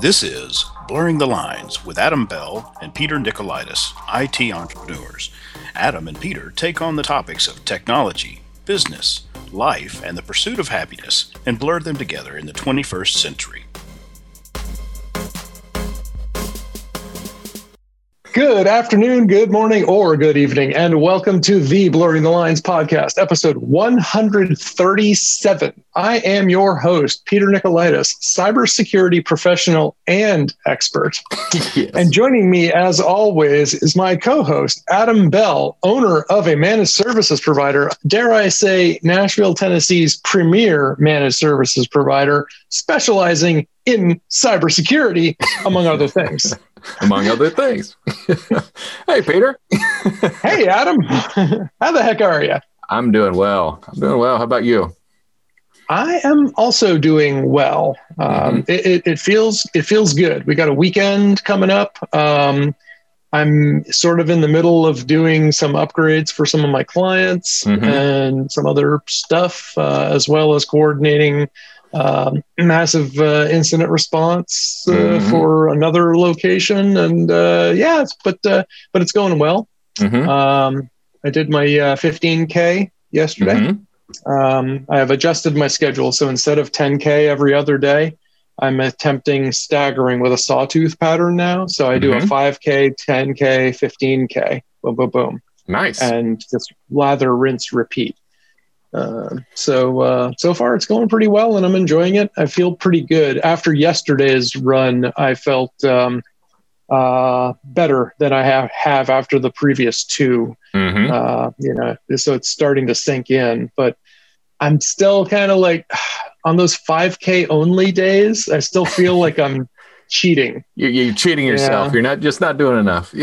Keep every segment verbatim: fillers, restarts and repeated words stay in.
This is Blurring the Lines with Adam Bell and Peter Nicolaitis, I T entrepreneurs. Adam and Peter take on the topics of technology, business, life, and the pursuit of happiness, and blur them together in the twenty-first century. Good afternoon, good morning, or good evening, and welcome to the Blurring the Lines podcast, episode one hundred thirty-seven. I am your host, Peter Nicolaitis, cybersecurity professional and expert. Yes. And joining me, as always, is my co-host, Adam Bell, owner of a managed services provider, dare I say, Nashville, Tennessee's premier managed services provider, specializing in cybersecurity, among other things. Among other things. Hey, Peter. Hey, Adam. How the heck are you? I'm doing well. I'm doing well. How about you? I am also doing well. Mm-hmm. Um, it, it, it feels it feels good. We got a weekend coming up. Um, I'm sort of in the middle of doing some upgrades for some of my clients mm-hmm. and some other stuff, uh, as well as coordinating Um, massive uh, incident response uh, mm-hmm. for another location, and uh, yeah, it's, but uh, but it's going well. Mm-hmm. Um, I did my uh, fifteen K yesterday. Mm-hmm. Um, I have adjusted my schedule, so instead of ten K every other day, I'm attempting staggering with a sawtooth pattern now. So I do mm-hmm. a five K, ten K, fifteen K, boom, boom, boom. Nice, and just lather, rinse, repeat. Uh, so, uh, so far it's going pretty well and I'm enjoying it. I feel pretty good. After yesterday's run, I felt, um, uh, better than I have, have after the previous two, mm-hmm. uh, you know, so it's starting to sink in, but I'm still kind of like on those five K only days. I still feel like I'm cheating. You're, you're cheating yourself. Yeah. You're not just not doing enough.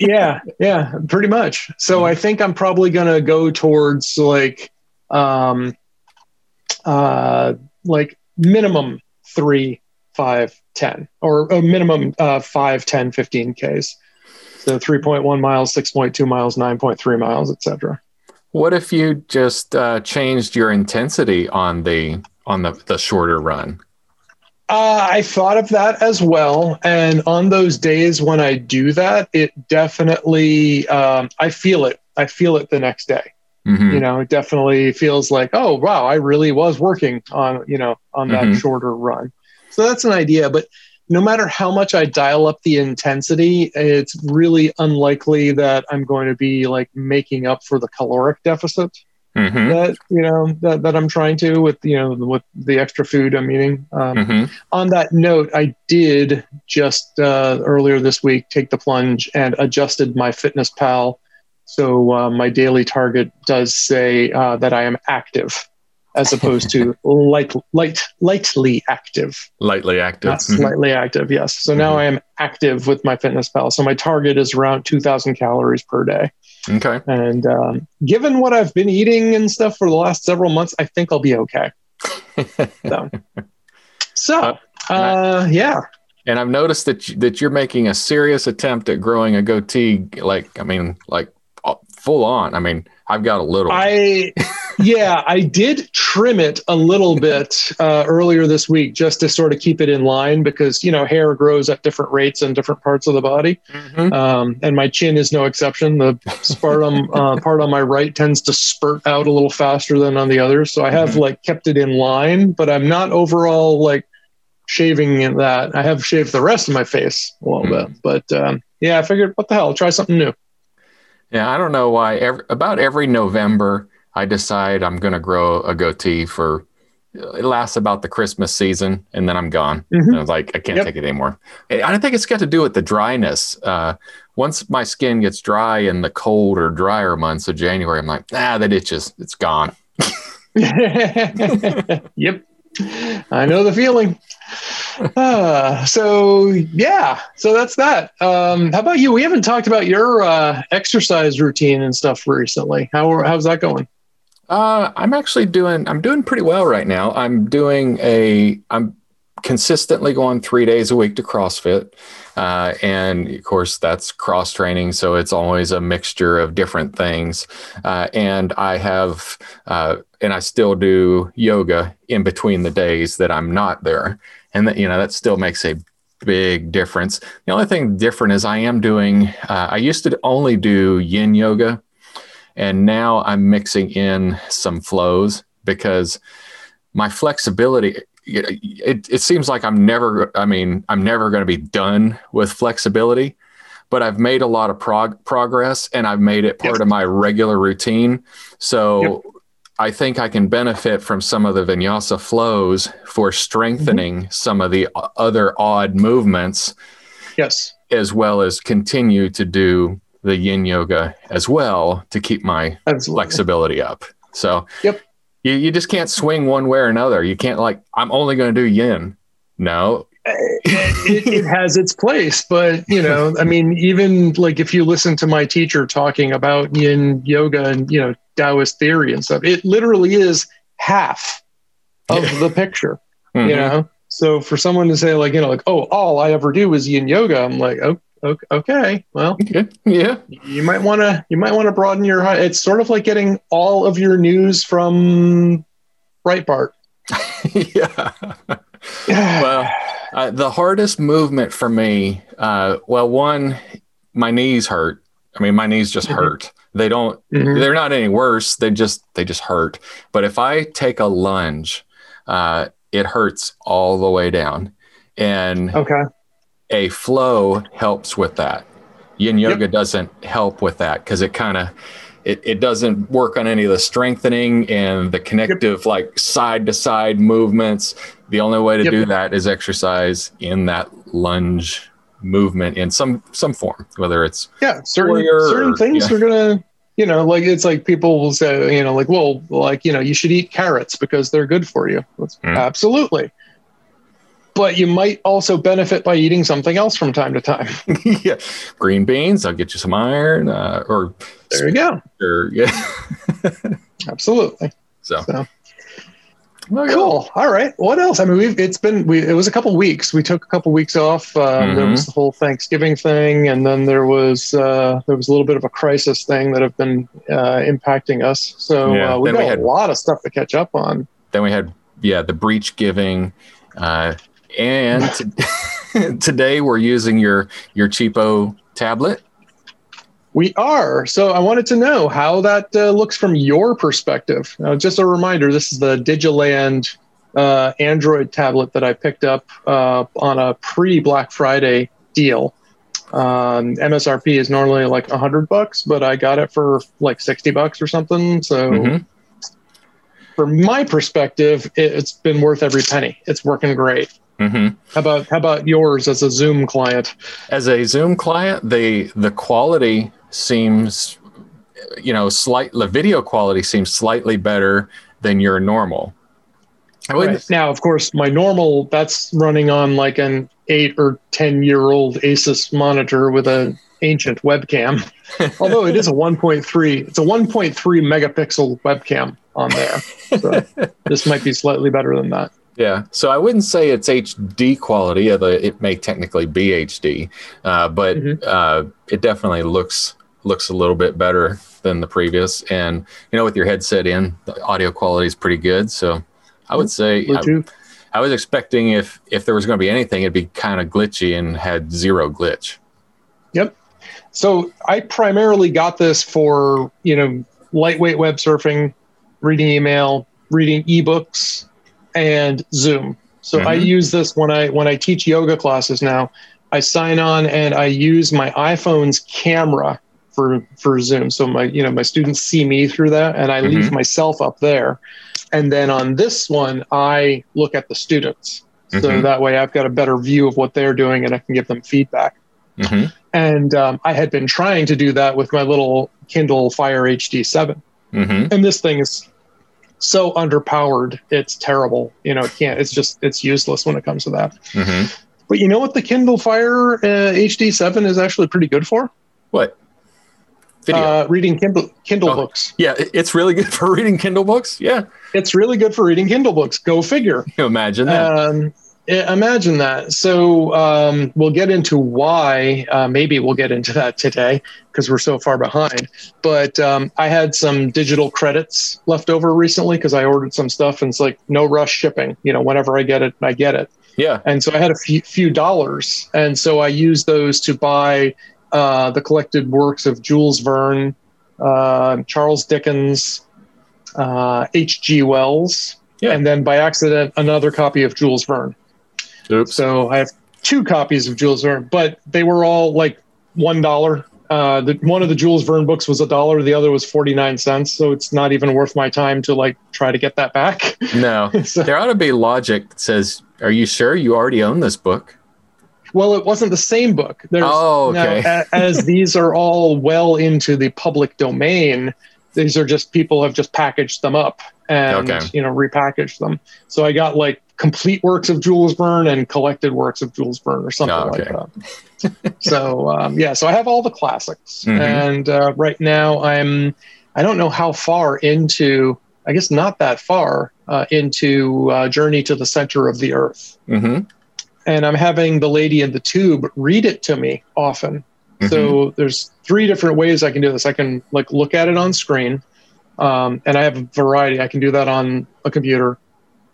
yeah. Yeah, pretty much. So mm-hmm. I think I'm probably going to go towards like, um, uh, like minimum three, five, ten, or a minimum, uh, five, ten, fifteen Ks. So three point one miles, six point two miles, nine point three miles, et cetera. What if you just, uh, changed your intensity on the, on the, the shorter run? Uh, I thought of that as well. And on those days when I do that, it definitely, um, I feel it, I feel it the next day. Mm-hmm. You know, it definitely feels like, oh, wow, I really was working on, you know, on that mm-hmm. shorter run. So that's an idea. But no matter how much I dial up the intensity, it's really unlikely that I'm going to be like making up for the caloric deficit mm-hmm. that, you know, that, that I'm trying to with, you know, with the extra food I'm eating. Um, mm-hmm. On that note, I did just uh, earlier this week take the plunge and adjusted my MyFitnessPal. So uh, my daily target does say uh, that I am active, as opposed to light, light, lightly active. Lightly active. That's mm-hmm. lightly active, yes. So mm-hmm. now I am active with my MyFitnessPal. So my target is around two thousand calories per day. Okay. And um, given what I've been eating and stuff for the last several months, I think I'll be okay. so, so uh, uh, nice. Yeah. And I've noticed that you, that you're making a serious attempt at growing a goatee. Like I mean, like. Full on. I mean, I've got a little. I, yeah, I did trim it a little bit uh, earlier this week just to sort of keep it in line because, you know, hair grows at different rates in different parts of the body. Mm-hmm. Um, and my chin is no exception. The spartum, uh, part on my right tends to spurt out a little faster than on the other. So I have mm-hmm. like kept it in line, but I'm not overall like shaving that. I have shaved the rest of my face a little mm-hmm. bit. But um, yeah, I figured, what the hell, I'll try something new. Yeah, I don't know why. Every, about every November, I decide I'm going to grow a goatee for, it lasts about the Christmas season, and then I'm gone. Mm-hmm. And I was like, I can't yep. take it anymore. I don't think it's got to do with the dryness. Uh, once my skin gets dry in the cold or drier months of January, I'm like, ah, that itches. It's gone. Yep. I know the feeling. Uh, so yeah, so that's that. Um, how about you? We haven't talked about your uh, exercise routine and stuff recently. How how's that going? Uh, I'm actually doing. I'm doing pretty well right now. I'm doing a. I'm consistently going three days a week to CrossFit, uh, and of course that's cross training, so it's always a mixture of different things. Uh, and I have. Uh, And I still do yoga in between the days that I'm not there. And that, you know, that still makes a big difference. The only thing different is I am doing, uh, I used to only do yin yoga, and now I'm mixing in some flows because my flexibility, it, it, it seems like I'm never, I mean, I'm never going to be done with flexibility, but I've made a lot of prog- progress and I've made it part yep. of my regular routine. So yep. I think I can benefit from some of the vinyasa flows for strengthening mm-hmm. some of the other odd movements. Yes. As well as continue to do the yin yoga as well to keep my Absolutely. Flexibility up. So yep. you, you just can't swing one way or another. You can't like, I'm only going to do yin. No. it, it has its place, but you know, I mean, even like if you listen to my teacher talking about yin yoga and, you know, Taoist theory and stuff, it literally is half of the picture, mm-hmm. you know? So for someone to say like, you know, like, oh, all I ever do is yin yoga. I'm like, oh, okay, okay. Well, okay. yeah, you might want to, you might want to broaden your, it's sort of like getting all of your news from Breitbart. yeah. Well, uh, the hardest movement for me, uh, well, one, my knees hurt. I mean, my knees just hurt. They don't, mm-hmm. they're not any worse. They just, they just hurt. But if I take a lunge, uh, it hurts all the way down. And okay. a flow helps with that. Yin yoga yep. doesn't help with that because it kind of, it, it doesn't work on any of the strengthening and the connective, yep. like side to side movements. The only way to yep. do that is exercise in that lunge movement in some some form, whether it's yeah certain certain or, things yeah. are gonna, you know, like it's like people will say, you know, like, well, like, you know, you should eat carrots because they're good for you. Mm. Absolutely, but you might also benefit by eating something else from time to time. yeah, green beans. I'll get you some iron, uh, or there you go. Or, yeah, absolutely. So. so. Okay. Cool. All right. What else? I mean, we've, it's been, we, it was a couple weeks. We took a couple weeks off. Um, mm-hmm. There was the whole Thanksgiving thing. And then there was, uh, there was a little bit of a crisis thing that have been uh, impacting us. So yeah. uh, we've got we had, a lot of stuff to catch up on. Then we had, yeah, the breach giving. Uh, and t- today we're using your, your cheapo tablet. We are. So I wanted to know how that uh, looks from your perspective. Now, just a reminder, this is the Digiland uh, Android tablet that I picked up uh, on a pre-Black Friday deal. Um, M S R P is normally like a hundred bucks, but I got it for like sixty bucks or something. So mm-hmm. from my perspective, it, it's been worth every penny. It's working great. Mm-hmm. How about how about yours as a Zoom client? As a Zoom client, the the quality seems, you know, slight, the video quality seems slightly better than your normal. Right. Now, of course, my normal, that's running on like an eight or ten year old Asus monitor with an ancient webcam. Although it is a one point three, it's a one point three megapixel webcam on there. So this might be slightly better than that. Yeah, so I wouldn't say it's H D quality, although it may technically be H D, uh, but mm-hmm. uh, it definitely looks looks a little bit better than the previous. And you know, with your headset in, the audio quality is pretty good. So I would say I, I was expecting if if there was going to be anything, it'd be kind of glitchy, and had zero glitch. Yep. So I primarily got this for, you know, lightweight web surfing, reading email, reading ebooks, and Zoom. So mm-hmm. I use this when I when I teach yoga classes now. I sign on and I use my iPhone's camera for for Zoom. So my you know my students see me through that, and I mm-hmm. leave myself up there. And then on this one, I look at the students. So mm-hmm. that way I've got a better view of what they're doing and I can give them feedback. Mm-hmm. And um, I had been trying to do that with my little Kindle Fire H D seven. Mm-hmm. And this thing is so underpowered, it's terrible. You know, it can't, it's just, it's useless when it comes to that. Mm-hmm. But you know what the Kindle Fire uh, H D seven is actually pretty good for? What? Video. Uh, reading Kindle, Kindle oh, books. Yeah, it's really good for reading Kindle books. Yeah. It's really good for reading Kindle books. Go figure. Imagine that. Um, imagine that. So um, we'll get into why, uh, maybe we'll get into that today because we're so far behind. But um, I had some digital credits left over recently because I ordered some stuff and it's like no rush shipping. You know, whenever I get it, I get it. Yeah. And so I had a few, few dollars. And so I used those to buy uh, the collected works of Jules Verne, uh, Charles Dickens, uh, H G Wells, yeah. and then by accident, another copy of Jules Verne. Oops. So I have two copies of Jules Verne, but they were all like one dollar. Uh, the, one of the Jules Verne books was a dollar. The other was forty-nine cents. So it's not even worth my time to like try to get that back. No, so, there ought to be logic that says, are you sure you already own this book? Well, it wasn't the same book. There's, oh, okay. Now, a, as these are all well into the public domain, these are just people have just packaged them up and, okay. you know, repackaged them. So I got like complete works of Jules Verne and collected works of Jules Verne or something oh, okay. like that. So, um, yeah, so I have all the classics. Mm-hmm. And uh, right now I'm, I don't know how far into, I guess not that far uh, into uh, Journey to the Center of the Earth. Mm-hmm. And I'm having the lady in the tube read it to me often. Mm-hmm. So there's three different ways I can do this. I can like look at it on screen um, and I have a variety. I can do that on a computer,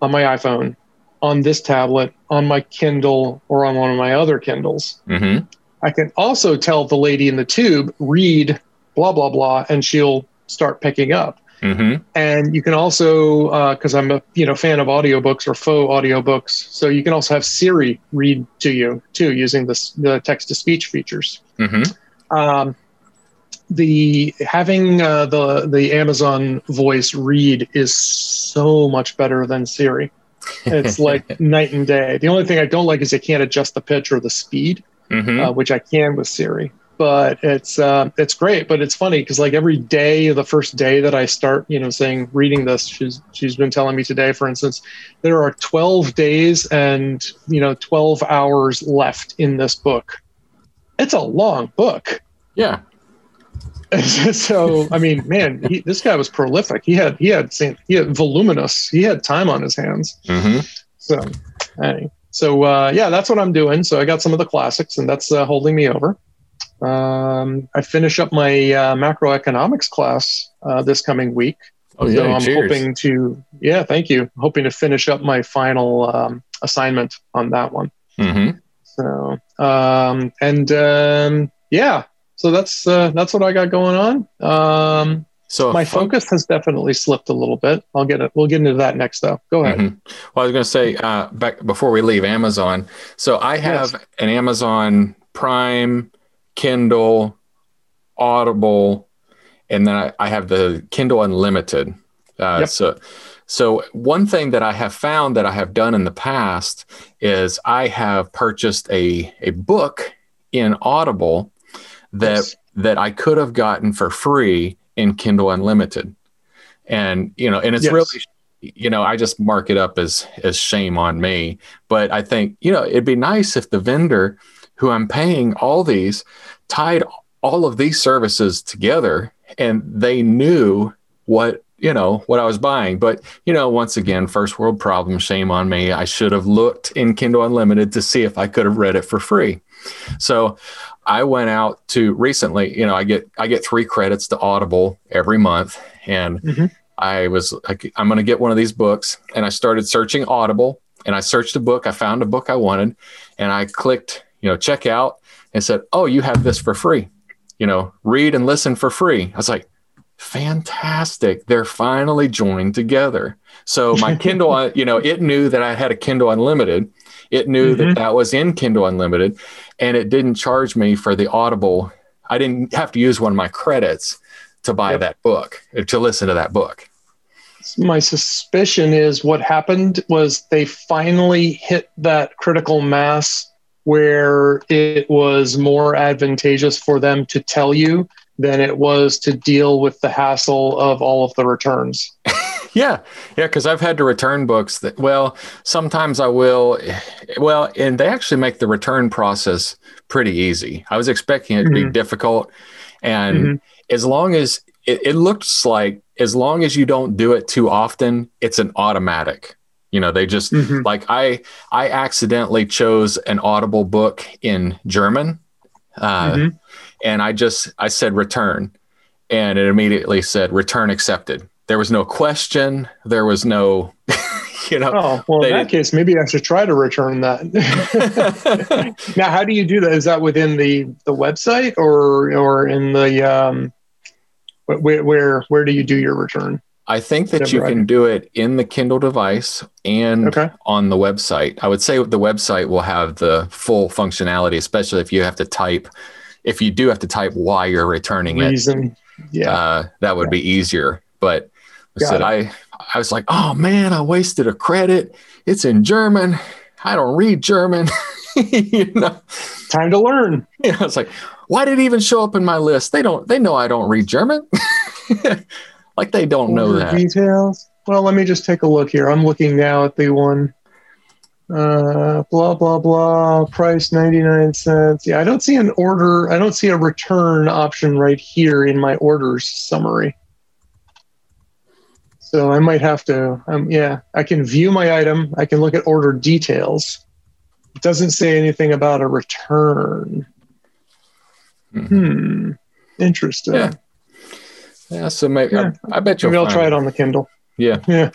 on my iPhone, on this tablet, on my Kindle, or on one of my other Kindles. Mm-hmm. I can also tell the lady in the tube, read blah, blah, blah, and she'll start picking up. Mm-hmm. And you can also, because uh, I'm a you know fan of audiobooks or faux audiobooks, so you can also have Siri read to you, too, using this, the text-to-speech features. Mm-hmm. Um, the having uh, the the Amazon voice read is so much better than Siri. It's like night and day. The only thing I don't like is I can't adjust the pitch or the speed, mm-hmm. uh, which I can with Siri. But it's uh, it's great. But it's funny because like every day, the first day that I start, you know, saying reading this, she's she's been telling me today, for instance, there are twelve days and you know twelve hours left in this book. It's a long book. Yeah. So I mean, man, he, this guy was prolific. He had he had he had voluminous. He had time on his hands. Mm-hmm. So, anyway. so uh, yeah, that's what I'm doing. So I got some of the classics, and that's uh, holding me over. Um, I finish up my uh, macroeconomics class uh, this coming week. Oh, so yeah, I'm cheers. hoping to. Yeah, thank you. I'm hoping to finish up my final um, assignment on that one. Mm-hmm. So um, and um, yeah. So that's uh, that's what I got going on. Um, so my fun- focus has definitely slipped a little bit. I'll get it. We'll get into that next, though. Go ahead. Mm-hmm. Well, I was going to say uh, back before we leave Amazon. So I have yes. an Amazon Prime, Kindle, Audible, and then I, I have the Kindle Unlimited. Uh, yep. So, so one thing that I have found that I have done in the past is I have purchased a a book in Audible. That yes. that I could have gotten for free in Kindle Unlimited, and you know, and it's yes. really, you know, I just mark it up as as shame on me. But I think you know, it'd be nice if the vendor who I'm paying all these tied all of these services together, and they knew what you know what I was buying. But you know, once again, first world problem. Shame on me. I should have looked in Kindle Unlimited to see if I could have read it for free. So. I went out to recently, you know, I get I get three credits to Audible every month, and mm-hmm. I was I, I'm going to get one of these books, and I started searching Audible, and I searched a book, I found a book I wanted, and I clicked, you know, check out, and said, "Oh, you have this for free, you know, read and listen for free." I was like, "Fantastic! They're finally joined together." So my Kindle, you know, it knew that I had a Kindle Unlimited. It knew mm-hmm. that that was in Kindle Unlimited, and it didn't charge me for the Audible. I didn't have to use one of my credits to buy yep. that book, to listen to that book. My suspicion is what happened was they finally hit that critical mass where it was more advantageous for them to tell you than it was to deal with the hassle of all of the returns. Yeah. Yeah. Cause I've had to return books that, well, sometimes I will. Well, and they actually make the return process pretty easy. I was expecting it to mm-hmm. be difficult. And mm-hmm. as long as it, it looks like, as long as you don't do it too often, it's an automatic, you know, they just mm-hmm. like, I, I accidentally chose an Audible book in German. Uh, mm-hmm. And I just, I said, return, and it immediately said return accepted. There was no question. There was no, you know. Oh, well, in that case, maybe I should try to return that. Now, how do you do that? Is that within the, the website or or in the um, where where where do you do your return? I think that Whatever you can do it in the Kindle device and okay. on the website. I would say the website will have the full functionality, especially if you have to type. If you do have to type why you're returning Reason. it, yeah, uh, that would yeah. be easier. But I said I, I was like, oh man, I wasted a credit. It's in German. I don't read German. You know? Time to learn. You know, it's like, why did it even show up in my list? They don't. They know I don't read German. Like they don't Order know that. Details. Well, let me just take a look here. I'm looking now at the one. Uh, blah blah blah. Price ninety-nine cents. Yeah, I don't see an order. I don't see a return option right here in my orders summary. So I might have to. Um, yeah, I can view my item. I can look at order details. It doesn't say anything about a return. Mm-hmm. Hmm. Interesting. Yeah. Yeah, so maybe yeah. I, I bet you'll. Maybe I'll try it. it on the Kindle. Yeah, yeah.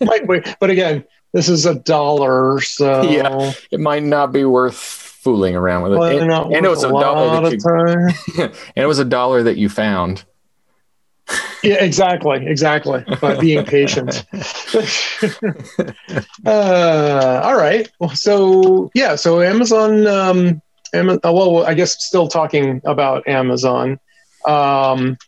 Might be, but again, this is a dollar, so yeah, it might not be worth fooling around with it. And, and it was a, a dollar that you, and it was a dollar that you found. Yeah, exactly, exactly. By being patient. uh, all right. So yeah, so Amazon. Um, Am- well, I guess still talking about Amazon. Um,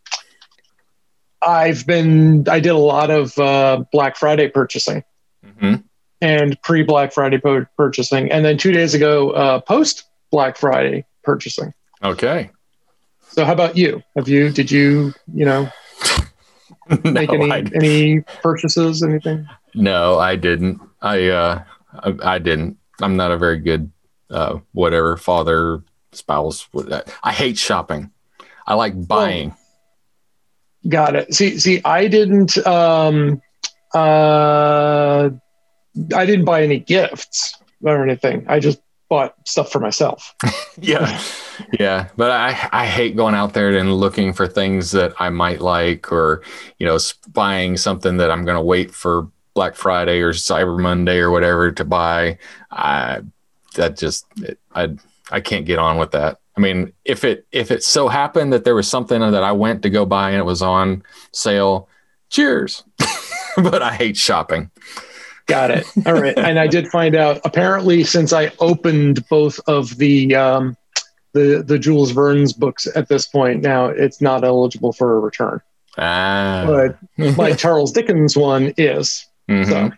I've been, I did a lot of uh, Black Friday purchasing mm-hmm. and pre-Black Friday po- purchasing. And then two days ago, uh, post-Black Friday purchasing. Okay. So how about you? Have you, did you, you know, no, make any, any purchases, anything? No, I didn't. I, uh, I, I didn't. I'm not a very good, uh, whatever, father, spouse. Whatever. I hate shopping. I like buying. Well, got it. See, see, I didn't, um, uh, I didn't buy any gifts or anything. I just bought stuff for myself. Yeah. Yeah. But I, I hate going out there and looking for things that I might like, or, you know, buying something that I'm going to wait for Black Friday or Cyber Monday or whatever to buy. I, that just, it, I, I can't get on with that. I mean, if it if it so happened that there was something that I went to go buy and it was on sale, cheers. But I hate shopping. Got it. All right. And I did find out, apparently, since I opened both of the um, the the Jules Verne's books at this point, now it's not eligible for a return. Ah. But my Charles Dickens one is. Mm-hmm. So.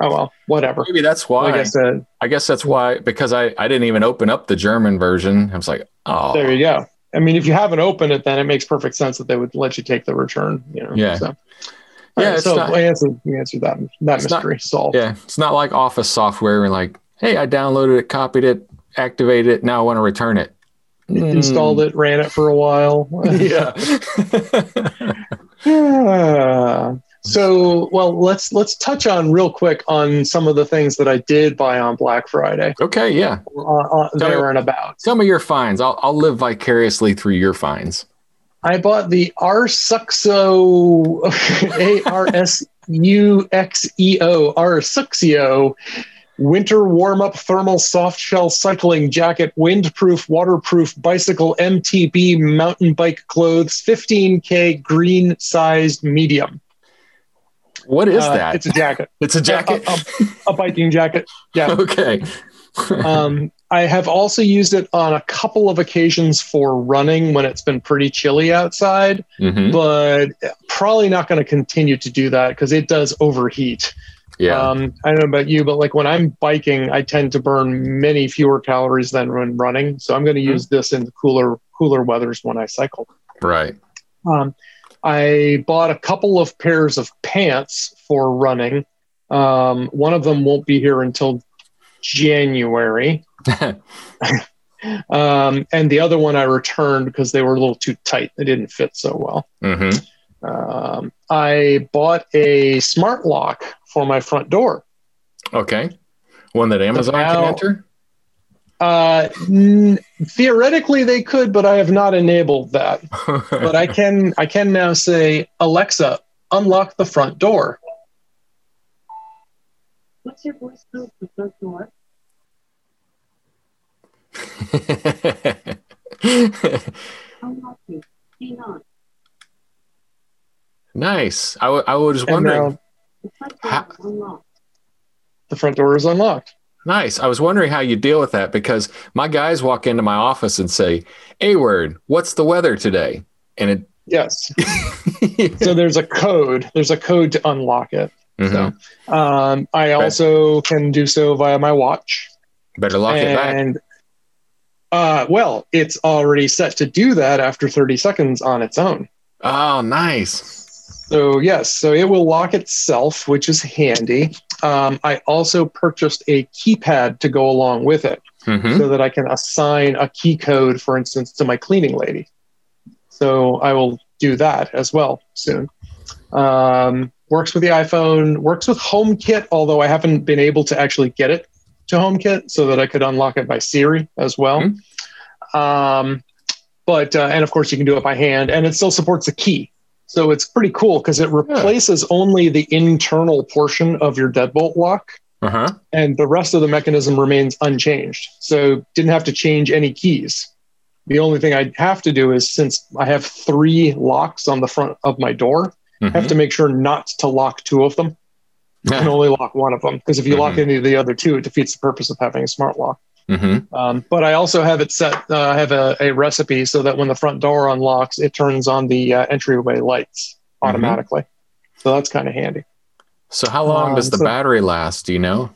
Oh, well, whatever. Maybe that's why. Like I said, I guess that's why, because I, I didn't even open up the German version. I was like, oh. There you go. I mean, if you haven't opened it, then it makes perfect sense that they would let you take the return. You know? Yeah. So, yeah, right, so not, I answered, you answered that, that mystery not, solved. Yeah. It's not like Office software where like, hey, I downloaded it, copied it, activated it. Now I want to return it. Mm. Installed it, ran it for a while. Yeah. Yeah. So, well, let's let's touch on real quick on some of the things that I did buy on Black Friday. Okay, yeah. Uh, uh, there and about. Some of your finds. I'll I'll live vicariously through your finds. I bought the ARSUXEO, A R S U X E O, ARSUXEO winter warm-up thermal soft shell cycling jacket, windproof, waterproof, bicycle, M T B, mountain bike clothes, fifteen K green sized medium. What is uh, that? It's a jacket. It's a jacket. A, a, a biking jacket. Yeah. Okay. um, I have also used it on a couple of occasions for running when it's been pretty chilly outside, mm-hmm. but probably not going to continue to do that because it does overheat. Yeah. Um, I don't know about you, but like when I'm biking, I tend to burn many fewer calories than when running. So I'm going to mm-hmm. use this in the cooler, cooler weathers when I cycle. Right. Um, I bought a couple of pairs of pants for running. Um, one of them won't be here until January. um, and the other one I returned because they were a little too tight. They didn't fit so well. Mm-hmm. Um, I bought a smart lock for my front door. Okay. One that Amazon now, can enter? Uh, n- theoretically they could, but I have not enabled that. But I can, I can now say, Alexa, unlock the front door. What's your voice like with those doors? I'm lucky. Hang on. Nice. I, w- I was wondering. The front, how- the front door is unlocked. Nice. I was wondering how you deal with that, because my guys walk into my office and say, A-word, what's the weather today? And it. Yes. So there's a code. There's a code to unlock it. Mm-hmm. So, um, I also but, can do so via my watch. Better lock and, it back. And uh, well, it's already set to do that after thirty seconds on its own. Oh, nice. So yes, so it will lock itself, which is handy. Um, I also purchased a keypad to go along with it, mm-hmm. so that I can assign a key code, for instance, to my cleaning lady. So I will do that as well soon. Um, works with the iPhone, works with HomeKit, although I haven't been able to actually get it to HomeKit so that I could unlock it by Siri as well. Mm-hmm. Um, but uh, and of course, you can do it by hand, and it still supports the key. So it's pretty cool because it replaces yeah. only the internal portion of your deadbolt lock, uh-huh. and the rest of the mechanism remains unchanged. So didn't have to change any keys. The only thing I'd have to do is, since I have three locks on the front of my door, mm-hmm. I have to make sure not to lock two of them and only lock one of them. Because if you mm-hmm. lock any of the other two, it defeats the purpose of having a smart lock. Mm-hmm. Um, but I also have it set, I uh, have a, a recipe so that when the front door unlocks, it turns on the uh, entryway lights automatically. Mm-hmm. So that's kind of handy. So how long um, does the so battery last? Do you know?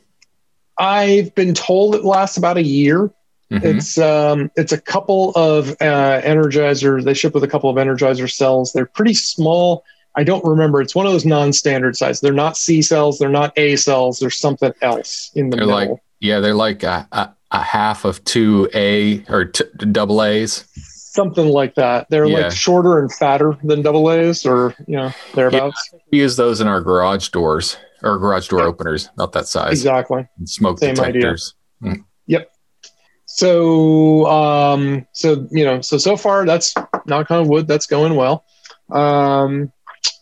I've been told it lasts about a year. Mm-hmm. It's um, it's a couple of uh, Energizer. They ship with a couple of Energizer cells. They're pretty small. I don't remember. It's one of those non-standard sizes. They're not C cells. They're not A cells. There's something else in the they're middle. Like, yeah, they're like... A, a- a half of two A or t- double A's, something like that. They're yeah. like shorter and fatter than double A's, or, you know, thereabouts. Yeah, we use those in our garage doors or garage door yeah. openers, not that size. Exactly. And smoke Same detectors. Mm. Yep. So, um, so, you know, so, so far that's, knock on wood, that's going well. Um,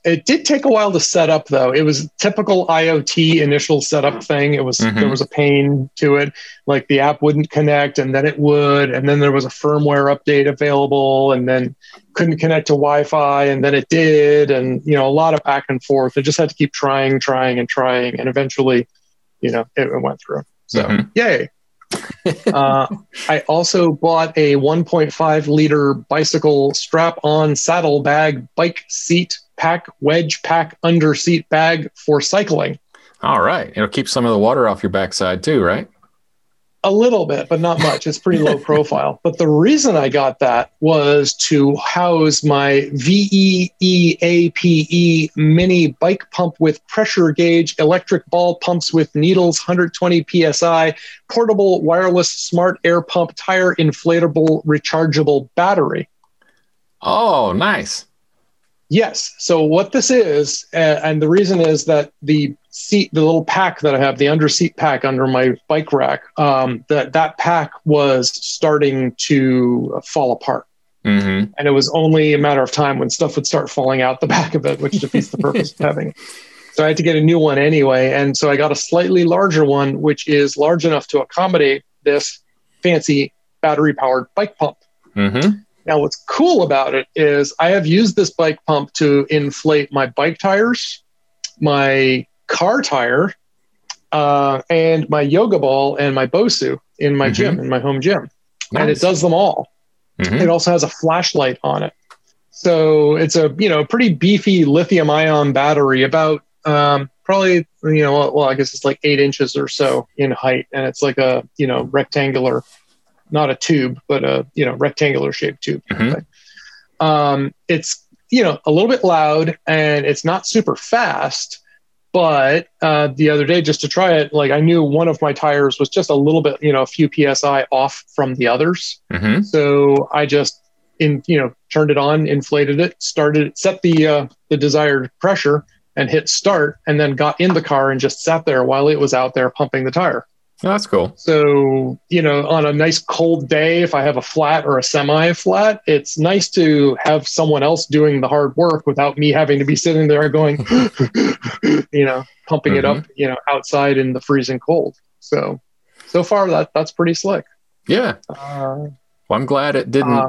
It did take a while to set up, though. It was typical I O T initial setup thing. It was mm-hmm. there was a pain to it, like the app wouldn't connect, and then it would, and then there was a firmware update available, and then couldn't connect to Wi-Fi, and then it did, and you know a lot of back and forth. I just had to keep trying, trying, and trying, and eventually, you know, it went through. So mm-hmm. yay! uh, I also bought a one point five liter bicycle strap-on saddlebag bike seat. Pack, wedge, pack, under seat bag for cycling. All right. It'll keep some of the water off your backside too, right? A little bit, but not much. It's pretty low profile. But the reason I got that was to house my V E E A P E mini bike pump with pressure gauge, electric ball pumps with needles, one hundred twenty P S I, portable wireless smart air pump, tire inflatable rechargeable battery. Oh, nice. Yes. So what this is, uh, and the reason is that the seat, the little pack that I have, the under seat pack under my bike rack, um, that that pack was starting to fall apart, mm-hmm. and it was only a matter of time when stuff would start falling out the back of it, which defeats the purpose of having it. So I had to get a new one anyway, and so I got a slightly larger one, which is large enough to accommodate this fancy battery-powered bike pump. Mm-hmm. Now, what's cool about it is I have used this bike pump to inflate my bike tires, my car tire, uh, and my yoga ball and my BOSU in my mm-hmm. gym, in my home gym. Nice. And it does them all. Mm-hmm. It also has a flashlight on it. So it's a, you know, pretty beefy lithium ion battery, about um, probably, you know, well, I guess it's like eight inches or so in height. And it's like a, you know, rectangular, not a tube, but a, you know, rectangular shaped tube. Mm-hmm. Um, it's, you know, a little bit loud, and it's not super fast, but uh, the other day, just to try it, like I knew one of my tires was just a little bit, you know, a few P S I off from the others. Mm-hmm. So I just, in, you know, turned it on, inflated it, started, set the, uh, the desired pressure and hit start, and then got in the car and just sat there while it was out there pumping the tire. Oh, that's cool. So, you know, on a nice cold day, if I have a flat or a semi-flat, it's nice to have someone else doing the hard work without me having to be sitting there going, you know, pumping mm-hmm. it up, you know, outside in the freezing cold. So, so far that that's pretty slick. Yeah. Uh, well, I'm glad it didn't uh,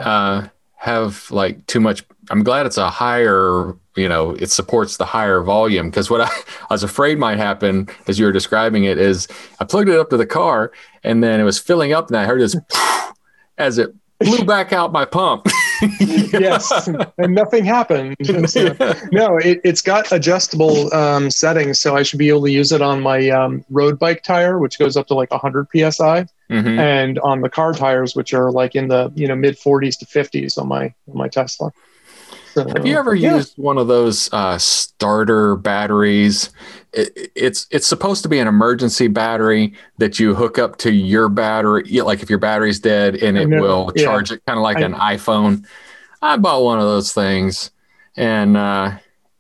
uh, have like too much. I'm glad it's a higher, you know, it supports the higher volume, because what I, I was afraid might happen as you were describing it is I plugged it up to the car and then it was filling up and I heard this as it blew back out my pump. Yes, and nothing happened. So, no, it, it's got adjustable um, settings, so I should be able to use it on my um, road bike tire, which goes up to like one hundred P S I, mm-hmm. and on the car tires, which are like in the you know mid forties to fifties on my on my Tesla. So, have you ever yeah. used one of those uh, starter batteries? It, it's it's supposed to be an emergency battery that you hook up to your battery, like if your battery's dead, and it will yeah. charge it, kind of like I, an iPhone. I bought one of those things, and uh,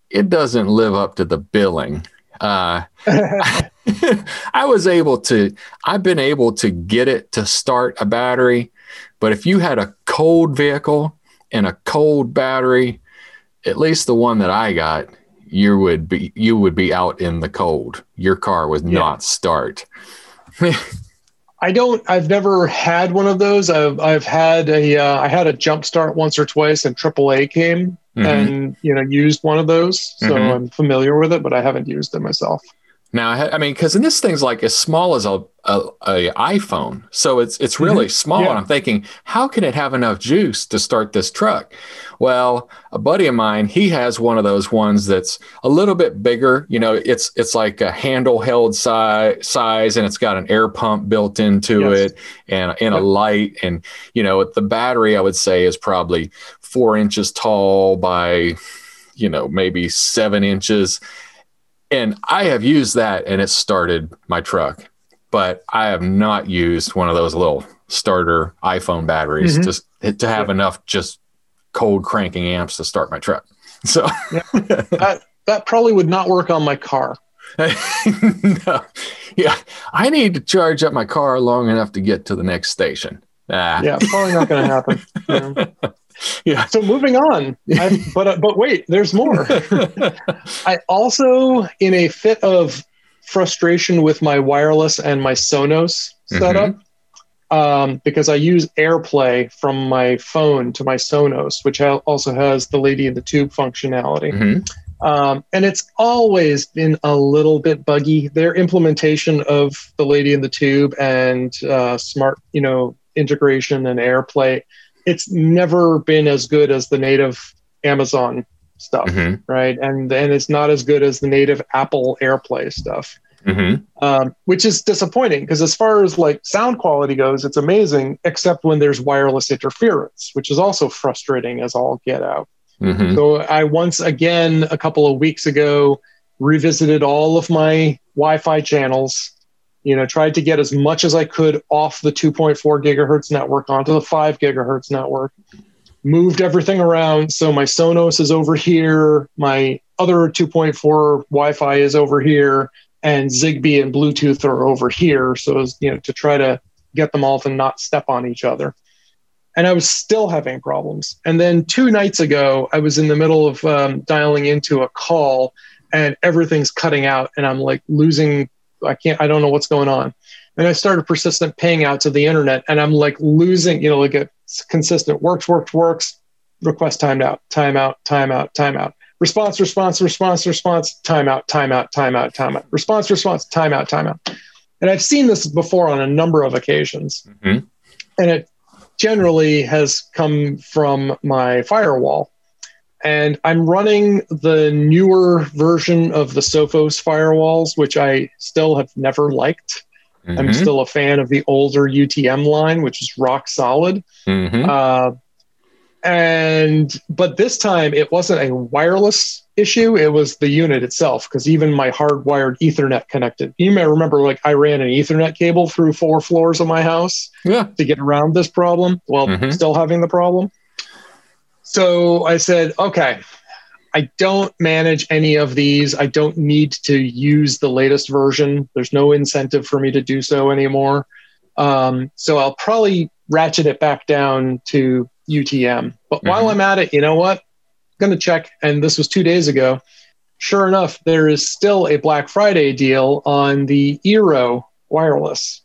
it doesn't live up to the billing. Uh, I was able to, I've been able to get it to start a battery, but if you had a cold vehicle and a cold battery, at least the one that I got, you would be you would be out in the cold. Your car would yeah. not start. I don't. I've never had one of those. I've I've had a uh, I had a jump start once or twice, and triple A came mm-hmm. and you know used one of those, so mm-hmm. I'm familiar with it, but I haven't used it myself. Now, I mean, because this thing's like as small as a, a, a iPhone, so it's it's really mm-hmm. small. Yeah. And I'm thinking, how can it have enough juice to start this truck? Well, a buddy of mine, he has one of those ones that's a little bit bigger. You know, it's it's like a handle held si- size, and it's got an air pump built into yes. it, and and yep. a light, and you know, the battery I would say is probably four inches tall by, you know, maybe seven inches. And I have used that and it started my truck, but I have not used one of those little starter iPhone batteries mm-hmm. to, to have yeah. enough just cold cranking amps to start my truck. So yeah. that, that probably would not work on my car. No. Yeah. I need to charge up my car long enough to get to the next station. Ah. Yeah. Probably not going to happen. Yeah. Yeah. So moving on, I, but uh, but wait, there's more. I also, in a fit of frustration with my wireless and my Sonos mm-hmm. setup, um, because I use AirPlay from my phone to my Sonos, which ha- also has the lady in the tube functionality. Mm-hmm. Um, and it's always been a little bit buggy. Their implementation of the lady in the tube and uh, smart, you know, integration and AirPlay, it's never been as good as the native Amazon stuff, mm-hmm. right? And and it's not as good as the native Apple AirPlay stuff, mm-hmm. um, which is disappointing because as far as like sound quality goes, it's amazing, except when there's wireless interference, which is also frustrating as all get out. Mm-hmm. So I once again, a couple of weeks ago, revisited all of my Wi-Fi channels, you know, tried to get as much as I could off the two point four gigahertz network onto the five gigahertz network, moved everything around. So my Sonos is over here, my other two point four Wi-Fi is over here, and Zigbee and Bluetooth are over here. So, it was, you know, to try to get them all to not step on each other. And I was still having problems. And then two nights ago, I was in the middle of um, dialing into a call and everything's cutting out and I'm like losing I can't, I don't know what's going on. And I started persistent ping out to the internet and I'm like losing, you know, like a consistent works, works, works, request timed out, time out, time out, time out, response, response, response, response, time out, time out, time out, time out, response, response, time out, time out. And I've seen this before on a number of occasions mm-hmm. and it generally has come from my firewall. And I'm running the newer version of the Sophos firewalls, which I still have never liked. Mm-hmm. I'm still a fan of the older U T M line, which is rock solid. Mm-hmm. Uh, and but this time it wasn't a wireless issue. It was the unit itself, because even my hardwired Ethernet connected. You may remember, like I ran an Ethernet cable through four floors of my house yeah. to get around this problem while mm-hmm. still having the problem. So I said, okay, I don't manage any of these. I don't need to use the latest version. There's no incentive for me to do so anymore. Um, so I'll probably ratchet it back down to U T M. But mm-hmm. while I'm at it, you know what? I'm going to check. And this was two days ago. Sure enough, there is still a Black Friday deal on the Eero wireless.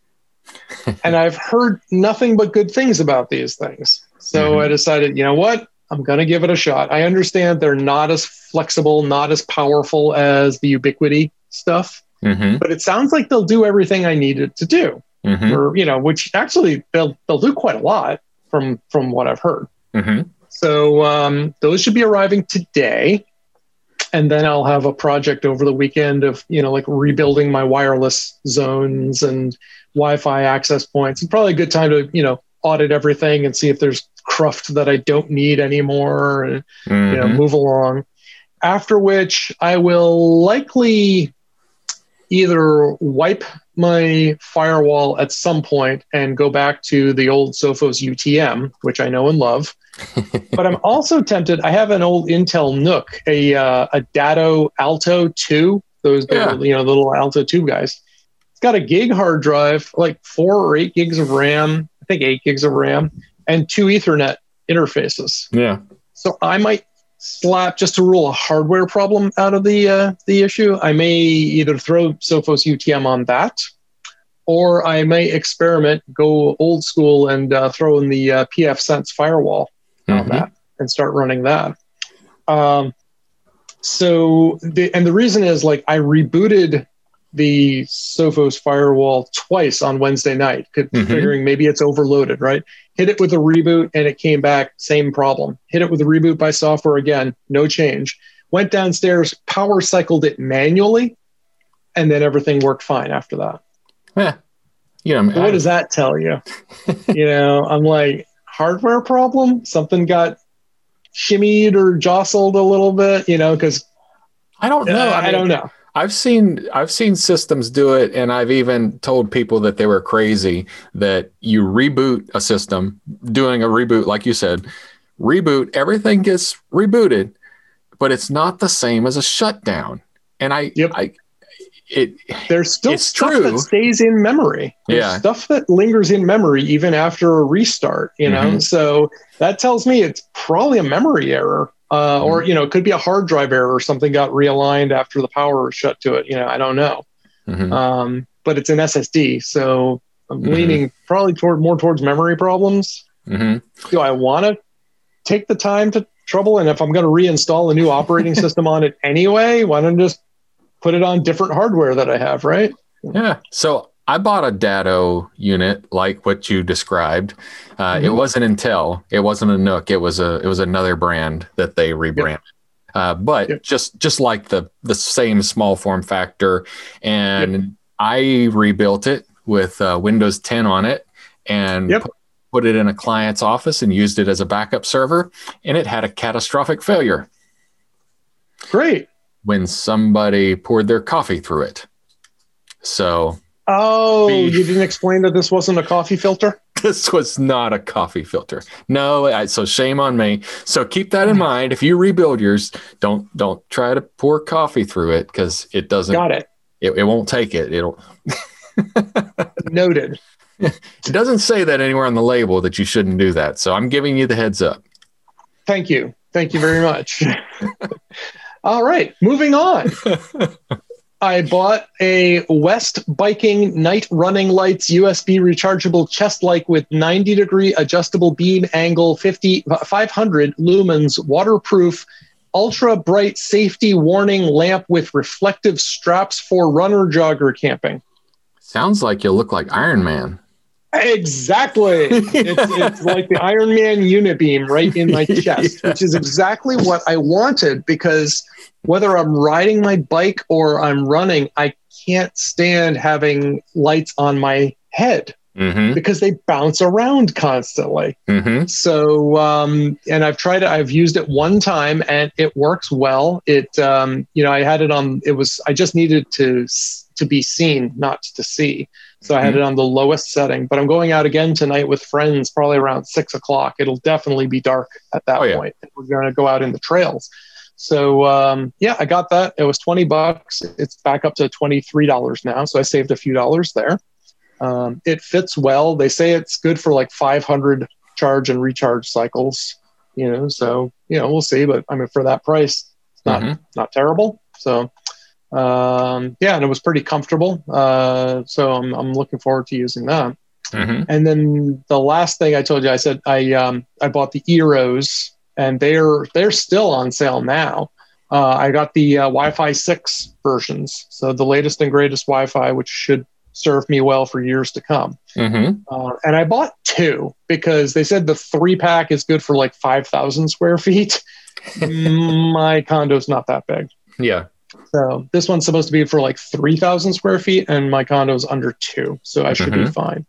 And I've heard nothing but good things about these things. So mm-hmm. I decided, you know what? I'm going to give it a shot. I understand they're not as flexible, not as powerful as the Ubiquiti stuff, mm-hmm. but it sounds like they'll do everything I need it to do. Mm-hmm. Or, you know, which actually they'll they'll do quite a lot from from what I've heard. Mm-hmm. So um, those should be arriving today, and then I'll have a project over the weekend of you know like rebuilding my wireless zones and Wi-Fi access points. It's probably a good time to you know audit everything and see if there's cruft that I don't need anymore, and mm-hmm. you know move along. After which, I will likely either wipe my firewall at some point and go back to the old Sophos U T M, which I know and love. But I'm also tempted. I have an old Intel Nook, a uh, a Datto Alto two, those yeah. you know little Alto two guys. It's got a gig hard drive, like four or eight gigs of RAM. I think eight gigs of RAM and two Ethernet interfaces. Yeah. So I might slap, just to rule a hardware problem out of the uh, the issue, I may either throw Sophos U T M on that, or I may experiment, go old school, and uh, throw in the uh, pfSense firewall mm-hmm. on that and start running that. Um, so, the, and the reason is like I rebooted the Sophos firewall twice on Wednesday night, mm-hmm. figuring maybe it's overloaded, right? Hit it with a reboot and it came back, same problem. Hit it with a reboot by software again, no change. Went downstairs, power cycled it manually, and then everything worked fine after that. Yeah. yeah I mean, so what I... does that tell you? you know, I'm like, hardware problem? Something got shimmied or jostled a little bit, you know, because I don't know. Uh, I, mean, I don't know. I've seen I've seen systems do it, and I've even told people that they were crazy, that you reboot a system, doing a reboot, like you said, reboot, everything gets rebooted, but it's not the same as a shutdown. And I, yep. I it there's still it's stuff true. That stays in memory. There's yeah. stuff that lingers in memory even after a restart, you know? Mm-hmm. So that tells me it's probably a memory error. Uh, or, you know, it could be a hard drive error or something got realigned after the power was shut to it. You know, I don't know. Mm-hmm. Um, but it's an S S D. So I'm mm-hmm. leaning probably toward more towards memory problems. Mm-hmm. Do I want to take the time to trouble? And if I'm going to reinstall a new operating system on it anyway, why don't I just put it on different hardware that I have, right? Yeah. So I bought a Datto unit like what you described. Uh, mm-hmm. It wasn't Intel. It wasn't a Nook. It was a it was another brand that they rebranded. Yep. Uh, but yep. just just like the the same small form factor. And yep. I rebuilt it with uh, Windows ten on it and yep. put, put it in a client's office and used it as a backup server. And it had a catastrophic failure. Great. When somebody poured their coffee through it. So. Oh, beef. You didn't explain that this wasn't a coffee filter? This was not a coffee filter. No, I, so shame on me. So keep that in mind. If you rebuild yours, don't don't try to pour coffee through it because it doesn't. Got it. It, it won't take it. It'll. Noted. It doesn't say that anywhere on the label that you shouldn't do that. So I'm giving you the heads up. Thank you. Thank you very much. All right, moving on. I bought a West Biking Night Running Lights U S B rechargeable chest light with ninety degree adjustable beam angle, fifty, five hundred lumens, waterproof, ultra bright safety warning lamp with reflective straps for runner jogger camping. Sounds like you look like Iron Man. Exactly. it's, it's like the Iron Man unibeam right in my chest, yeah. which is exactly what I wanted because whether I'm riding my bike or I'm running, I can't stand having lights on my head mm-hmm. because they bounce around constantly. Mm-hmm. So, um, and I've tried it, I've used it one time and it works well. It, um, you know, I had it on, it was, I just needed to, to be seen, not to see. So I had it on the lowest setting, but I'm going out again tonight with friends, probably around six o'clock. It'll definitely be dark at that oh, yeah. point. We're going to go out in the trails. So um, yeah, I got that. It was twenty bucks. It's back up to twenty-three dollars now. So I saved a few dollars there. Um, it fits well. They say it's good for like five hundred charge and recharge cycles, you know, so, you know, we'll see, but I mean, for that price, it's not, mm-hmm. not terrible. So, um, yeah, and it was pretty comfortable. Uh, so I'm, I'm looking forward to using that. Mm-hmm. And then the last thing I told you, I said, I, um, I bought the Eros, and they're, they're still on sale now. Uh, I got the uh, Wi-Fi six versions. So the latest and greatest Wi-Fi, which should serve me well for years to come. Mm-hmm. Uh, and I bought two because they said the three pack is good for like five thousand square feet. My condo's not that big. Yeah. So this one's supposed to be for like three thousand square feet, and my condo's under two. So I should mm-hmm. be fine.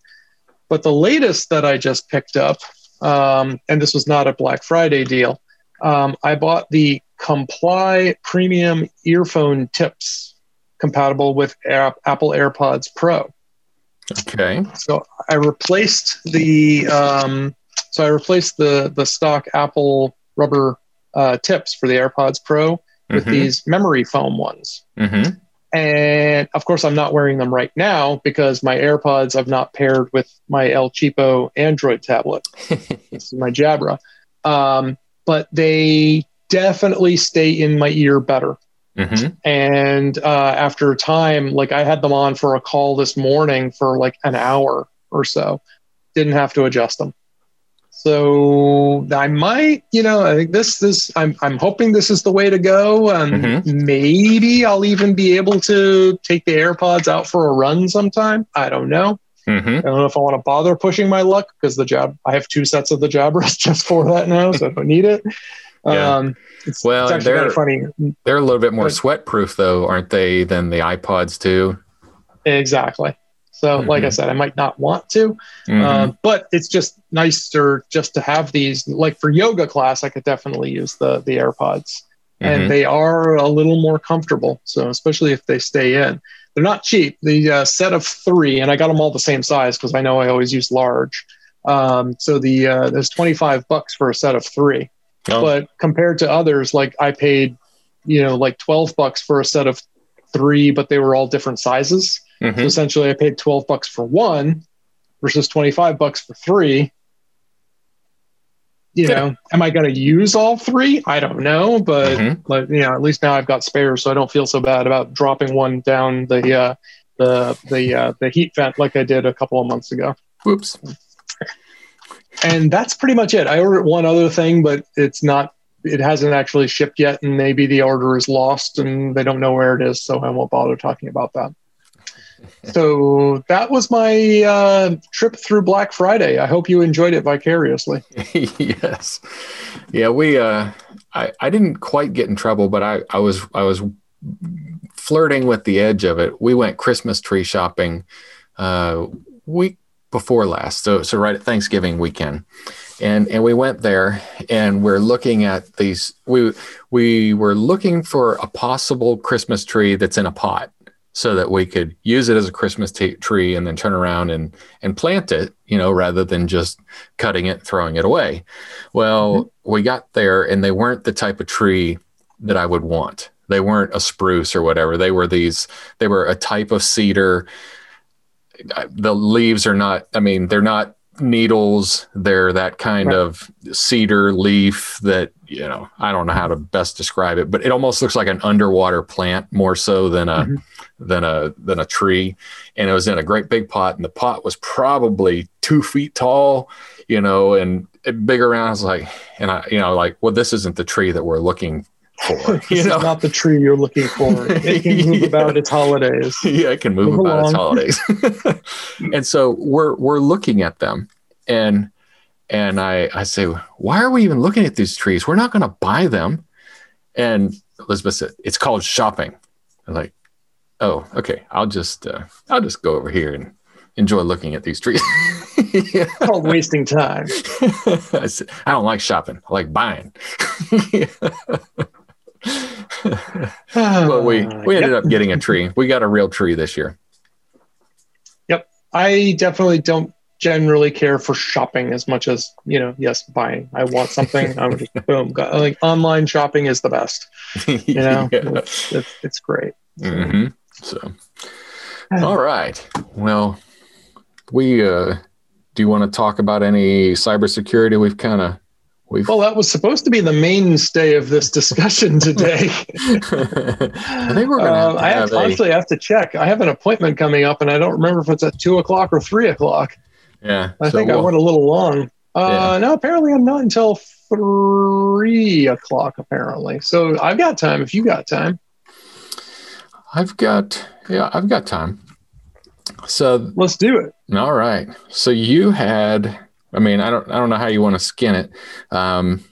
But the latest that I just picked up, um, and this was not a Black Friday deal, um, I bought the Comply Premium Earphone Tips, compatible with Air- Apple AirPods Pro. Okay. So I replaced the um, so I replaced the the stock Apple rubber uh, tips for the AirPods Pro with mm-hmm. these memory foam ones. Mm-hmm. And of course, I'm not wearing them right now because my AirPods I've not paired with my El Cheapo Android tablet. This is my Jabra, um, but they definitely stay in my ear better. Mm-hmm. And uh, after a time, like I had them on for a call this morning for like an hour or so, didn't have to adjust them. So I might, you know, I think this is, I'm I'm hoping this is the way to go. And mm-hmm. maybe I'll even be able to take the AirPods out for a run sometime. I don't know. Mm-hmm. I don't know if I want to bother pushing my luck because the job, I have two sets of the Jabras just for that now, so I don't need it. Yeah. Um, it's, well, it's actually kind of funny. They're a little bit more sweat proof though, aren't they, than the iPods too? Exactly. So mm-hmm. like I said, I might not want to, mm-hmm. uh, but it's just nicer just to have these, like for yoga class, I could definitely use the, the AirPods mm-hmm. and they are a little more comfortable. So especially if they stay in, they're not cheap. The uh, set of three, and I got them all the same size because I know I always use large. Um, so the, uh, there's twenty-five bucks for a set of three. Oh. But compared to others, like I paid, you know, like twelve bucks for a set of three, but they were all different sizes. Mm-hmm. So essentially I paid twelve bucks for one versus twenty-five bucks for three. You yeah. know, am I going to use all three? I don't know, but mm-hmm. like, you know, at least now I've got spares, so I don't feel so bad about dropping one down the, uh, the, the, uh, the heat vent like I did a couple of months ago. Whoops. And that's pretty much it. I ordered one other thing, but it's not, it hasn't actually shipped yet. And maybe the order is lost and they don't know where it is. So I won't bother talking about that. So that was my uh, trip through Black Friday. I hope you enjoyed it vicariously. Yes. Yeah, we, uh, I, I didn't quite get in trouble, but I, I was, I was flirting with the edge of it. We went Christmas tree shopping. Uh, we, before last. So, so right at Thanksgiving weekend. And, and we went there and we're looking at these, we, we were looking for a possible Christmas tree that's in a pot so that we could use it as a Christmas t- tree and then turn around and, and plant it, you know, rather than just cutting it, throwing it away. Well, mm-hmm. we got there and they weren't the type of tree that I would want. They weren't a spruce or whatever. They were these, they were a type of cedar. The leaves are not, I mean, they're not needles. They're that kind right. of cedar leaf that, you know, I don't know how to best describe it, but it almost looks like an underwater plant more so than a, mm-hmm. than a, than a tree. And it was in a great big pot, and the pot was probably two feet tall, you know, and big around. I was like, and I, you know, like, well, this isn't the tree that we're looking for. This you know? is not the tree you're looking for. It can move yeah. about its holidays. Yeah, it can move, move about along. its holidays. And so we're we're looking at them, and and I I say, why are we even looking at these trees? We're not going to buy them. And Elizabeth said, it's called shopping. I'm like, oh, okay. I'll just uh, I'll just go over here and enjoy looking at these trees. Yeah. It's called wasting time. I said, I don't like shopping. I like buying. Yeah. But we we ended yep. up getting a tree. We got a real tree this year. Yep. I definitely don't generally care for shopping as much as, you know, yes, buying. I want something. I'm just, boom. Got, like, online shopping is the best. You know, yeah. it's, it's, it's great. Mm-hmm. So, all right. Well, we uh, do you want to talk about any cybersecurity? We've kind of We've... Well, that was supposed to be the mainstay of this discussion today. I think we're going uh, to have I have, a... honestly have to check. I have an appointment coming up, and I don't remember if it's at two o'clock or three o'clock. Yeah. I so think we'll... I went a little long. Uh, yeah. No, apparently I'm not until three o'clock, apparently. So I've got time if you got time. I've got, yeah, I've got time. So let's do it. All right. So you had... I mean, I don't, I don't know how you want to skin it. Um,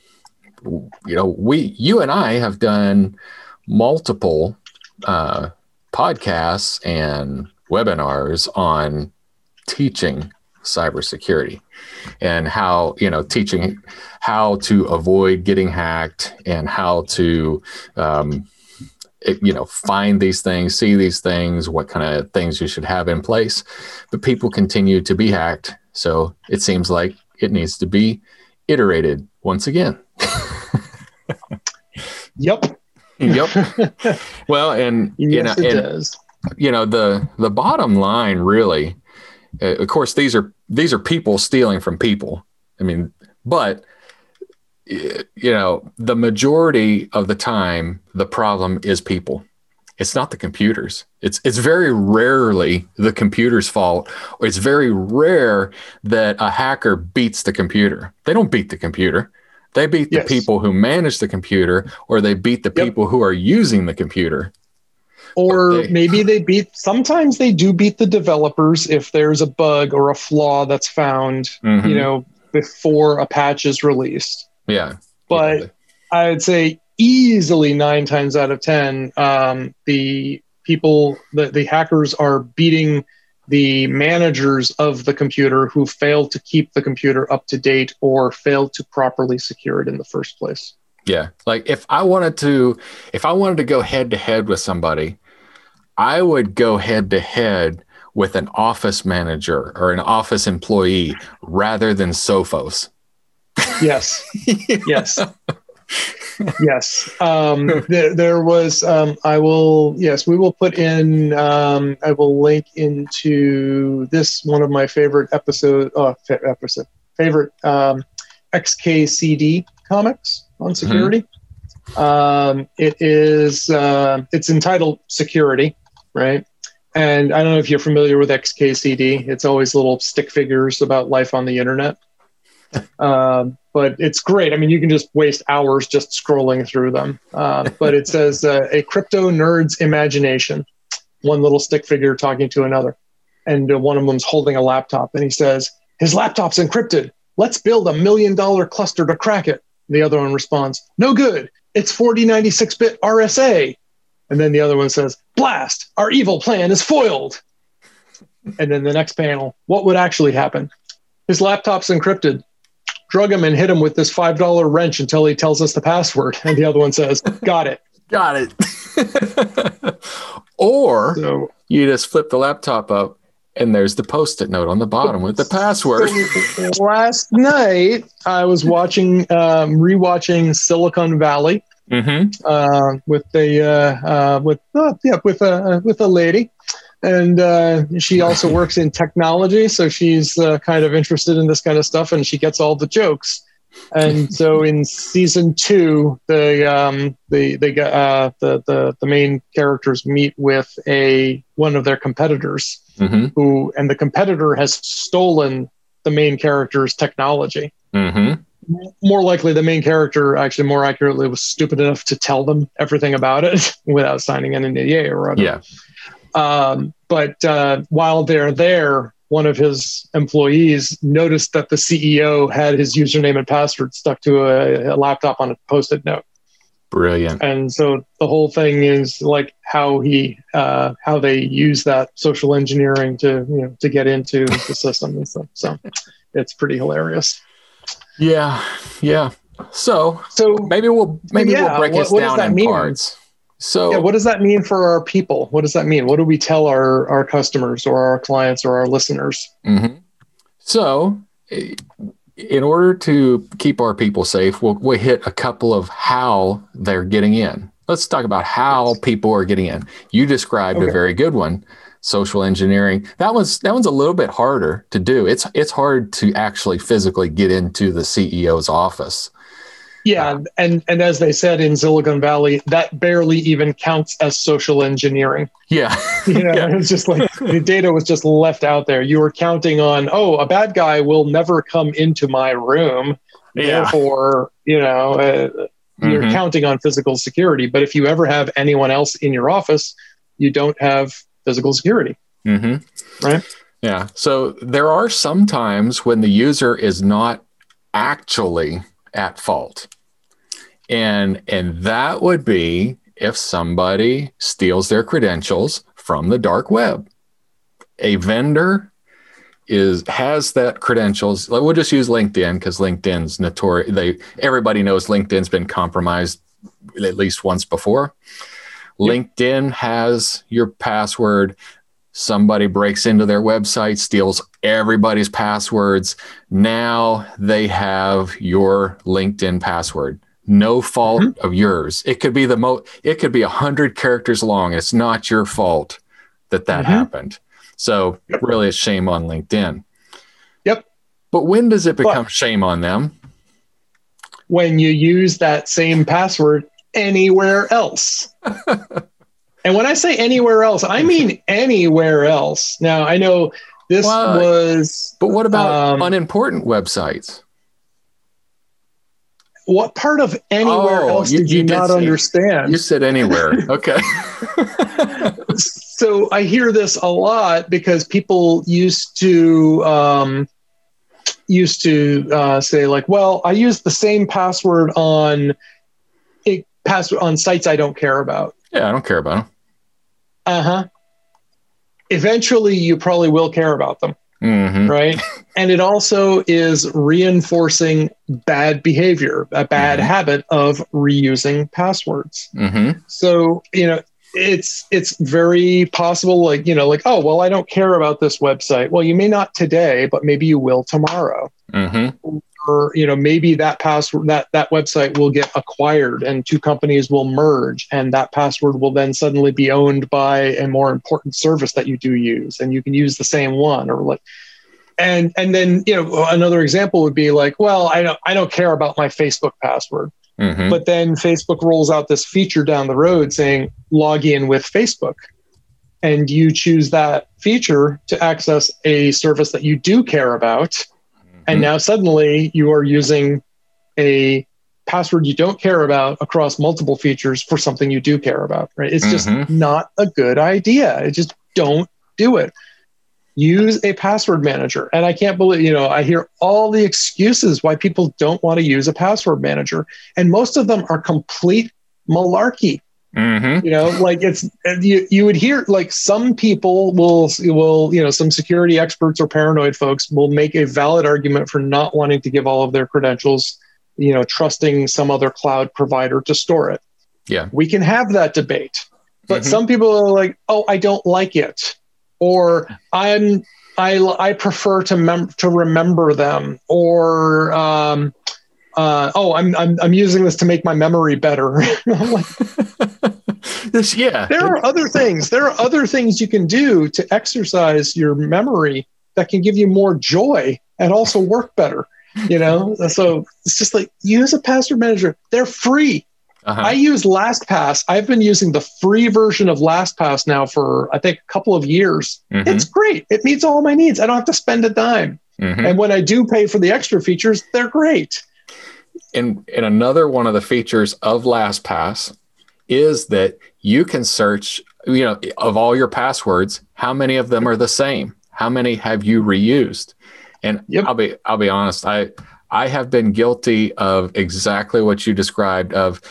you know, we, you and I have done multiple uh, podcasts and webinars on teaching cybersecurity and how, you know, teaching how to avoid getting hacked and how to, um, it, you know, find these things, see these things, what kind of things you should have in place. But people continue to be hacked. So it seems like it needs to be iterated once again. Yep. Yep. Well, and, yes, you know, it and, does. You know, the, the bottom line really, uh, of course, these are, these are people stealing from people. I mean, but you know, the majority of the time, the problem is people. It's not the computers. It's it's very rarely the computer's fault. It's very rare that a hacker beats the computer. They don't beat the computer. They beat yes. the people who manage the computer, or they beat the yep. people who are using the computer. Or they, maybe they beat, sometimes they do beat the developers if there's a bug or a flaw that's found, mm-hmm. you know, before a patch is released. Yeah. But yeah. I would say easily nine times out of ten, um, the people, the, the hackers are beating the managers of the computer who failed to keep the computer up to date or failed to properly secure it in the first place. Yeah. Like if I wanted to, if I wanted to go head to head with somebody, I would go head to head with an office manager or an office employee rather than Sophos. Yes. Yes. Yes. Um, there, there was, um, I will, yes, we will put in, um, I will link into this, one of my favorite episode, uh, fa- episode favorite um, X K C D comics on security. Mm-hmm. Um, it is, uh, it's entitled Security, right? And I don't know if you're familiar with X K C D. It's always little stick figures about life on the internet. Um, but it's great. I mean, you can just waste hours just scrolling through them. Uh, but it says uh, a crypto nerd's imagination, one little stick figure talking to another. And uh, one of them's holding a laptop. And he says, his laptop's encrypted. Let's build a million dollar cluster to crack it. The other one responds, no good. It's forty ninety-six bit R S A. And then the other one says, blast, our evil plan is foiled. And then the next panel, what would actually happen? His laptop's encrypted. Drug him and hit him with this five dollar wrench until he tells us the password. And the other one says, got it. Got it. Or so, you just flip the laptop up and there's the Post-it note on the bottom with the password. So last night, I was watching, um, rewatching Silicon Valley mm-hmm. uh, with a, uh, uh, with, uh, yeah, with a, with a lady. And uh, she also works in technology, so she's uh, kind of interested in this kind of stuff, and she gets all the jokes. And so in season two, the um, the the, uh, the the the main characters meet with a one of their competitors, mm-hmm. who and the competitor has stolen the main character's technology. Mm-hmm. More likely, the main character, actually more accurately, was stupid enough to tell them everything about it without signing an N D A or whatever. Yeah. Um, but uh, while they're there, one of his employees noticed that the C E O had his username and password stuck to a, a laptop on a Post-it note. Brilliant. And so the whole thing is like how he, uh, how they use that social engineering to, you know, to get into the system and stuff. So it's pretty hilarious. Yeah, yeah. So, so maybe we'll maybe yeah, we'll break what, this what down does that in mean? Parts. So, yeah, what does that mean for our people? What does that mean? What do we tell our, our customers or our clients or our listeners? Mm-hmm. So in order to keep our people safe, we'll, we'll hit a couple of how they're getting in. Let's talk about how people are getting in. You described okay. a very good one, social engineering. That one's, that one's a little bit harder to do. It's it's hard to actually physically get into the C E O's office. Yeah, uh, and, and as they said in Silicon Valley, that barely even counts as social engineering. Yeah. You know, yeah. It's just like the data was just left out there. You were counting on, oh, a bad guy will never come into my room. Yeah. Therefore, you know, uh, you're mm-hmm. counting on physical security. But if you ever have anyone else in your office, you don't have physical security. Mm-hmm. Right? Yeah. So there are some times when the user is not actually at fault. And and that would be if somebody steals their credentials from the dark web. A vendor is has that credentials. We'll just use LinkedIn because LinkedIn's notorious. They everybody knows LinkedIn's been compromised at least once before. Yep. LinkedIn has your password. Somebody breaks into their website, steals everybody's passwords. Now they have your LinkedIn password. No fault mm-hmm. of yours. It could be the mo- It could be a hundred characters long. It's not your fault that that mm-hmm. happened. So yep. really a shame on LinkedIn. Yep. But when does it become but shame on them? When you use that same password anywhere else. And when I say anywhere else, I mean anywhere else. Now, I know this well, was... But what about um, unimportant websites? What part of anywhere oh, else you, did you, you did not say, understand? You said anywhere. Okay. So I hear this a lot because people used to um, used to uh, say like, well, I use the same password on it, password on sites I don't care about. Yeah, I don't care about them. Uh-huh. Eventually, you probably will care about them, mm-hmm. right? And it also is reinforcing bad behavior, a bad mm-hmm. habit of reusing passwords. Mm-hmm. So, you know, it's it's very possible, like, you know, like, oh, well, I don't care about this website. Well, you may not today, but maybe you will tomorrow. Mm-hmm. Or, you know, maybe that password, that, that website will get acquired and two companies will merge and that password will then suddenly be owned by a more important service that you do use and you can use the same one or like, and, and then, you know, another example would be like, well, I don't, I don't care about my Facebook password. Mm-hmm. But then Facebook rolls out this feature down the road saying log in with Facebook. And you choose that feature to access a service that you do care about. Mm-hmm. And now suddenly you are using a password you don't care about across multiple features for something you do care about. Right? It's just mm-hmm. not a good idea. It just don't do it. Use a password manager. And I can't believe, you know, I hear all the excuses why people don't want to use a password manager. And most of them are complete malarkey. Mm-hmm. You know, like it's, you, you would hear like some people will, will, you know, some security experts or paranoid folks will make a valid argument for not wanting to give all of their credentials, you know, trusting some other cloud provider to store it. Yeah. We can have that debate. But mm-hmm. some people are like, oh, I don't like it. Or I'm I I prefer to mem- to remember them. Or um, uh, oh, I'm I'm I'm using this to make my memory better. I'm like, this, yeah, there are other things. There are other things you can do to exercise your memory that can give you more joy and also work better. You know, so it's just like use a password manager. They're free. Uh-huh. I use LastPass. I've been using the free version of LastPass now for, I think, a couple of years. Mm-hmm. It's great. It meets all my needs. I don't have to spend a dime. Mm-hmm. And when I do pay for the extra features, they're great. And, and another one of the features of LastPass is that you can search, you know, of all your passwords, how many of them are the same? How many have you reused? And yep. I'll be I'll be honest. I I have been guilty of exactly what you described of,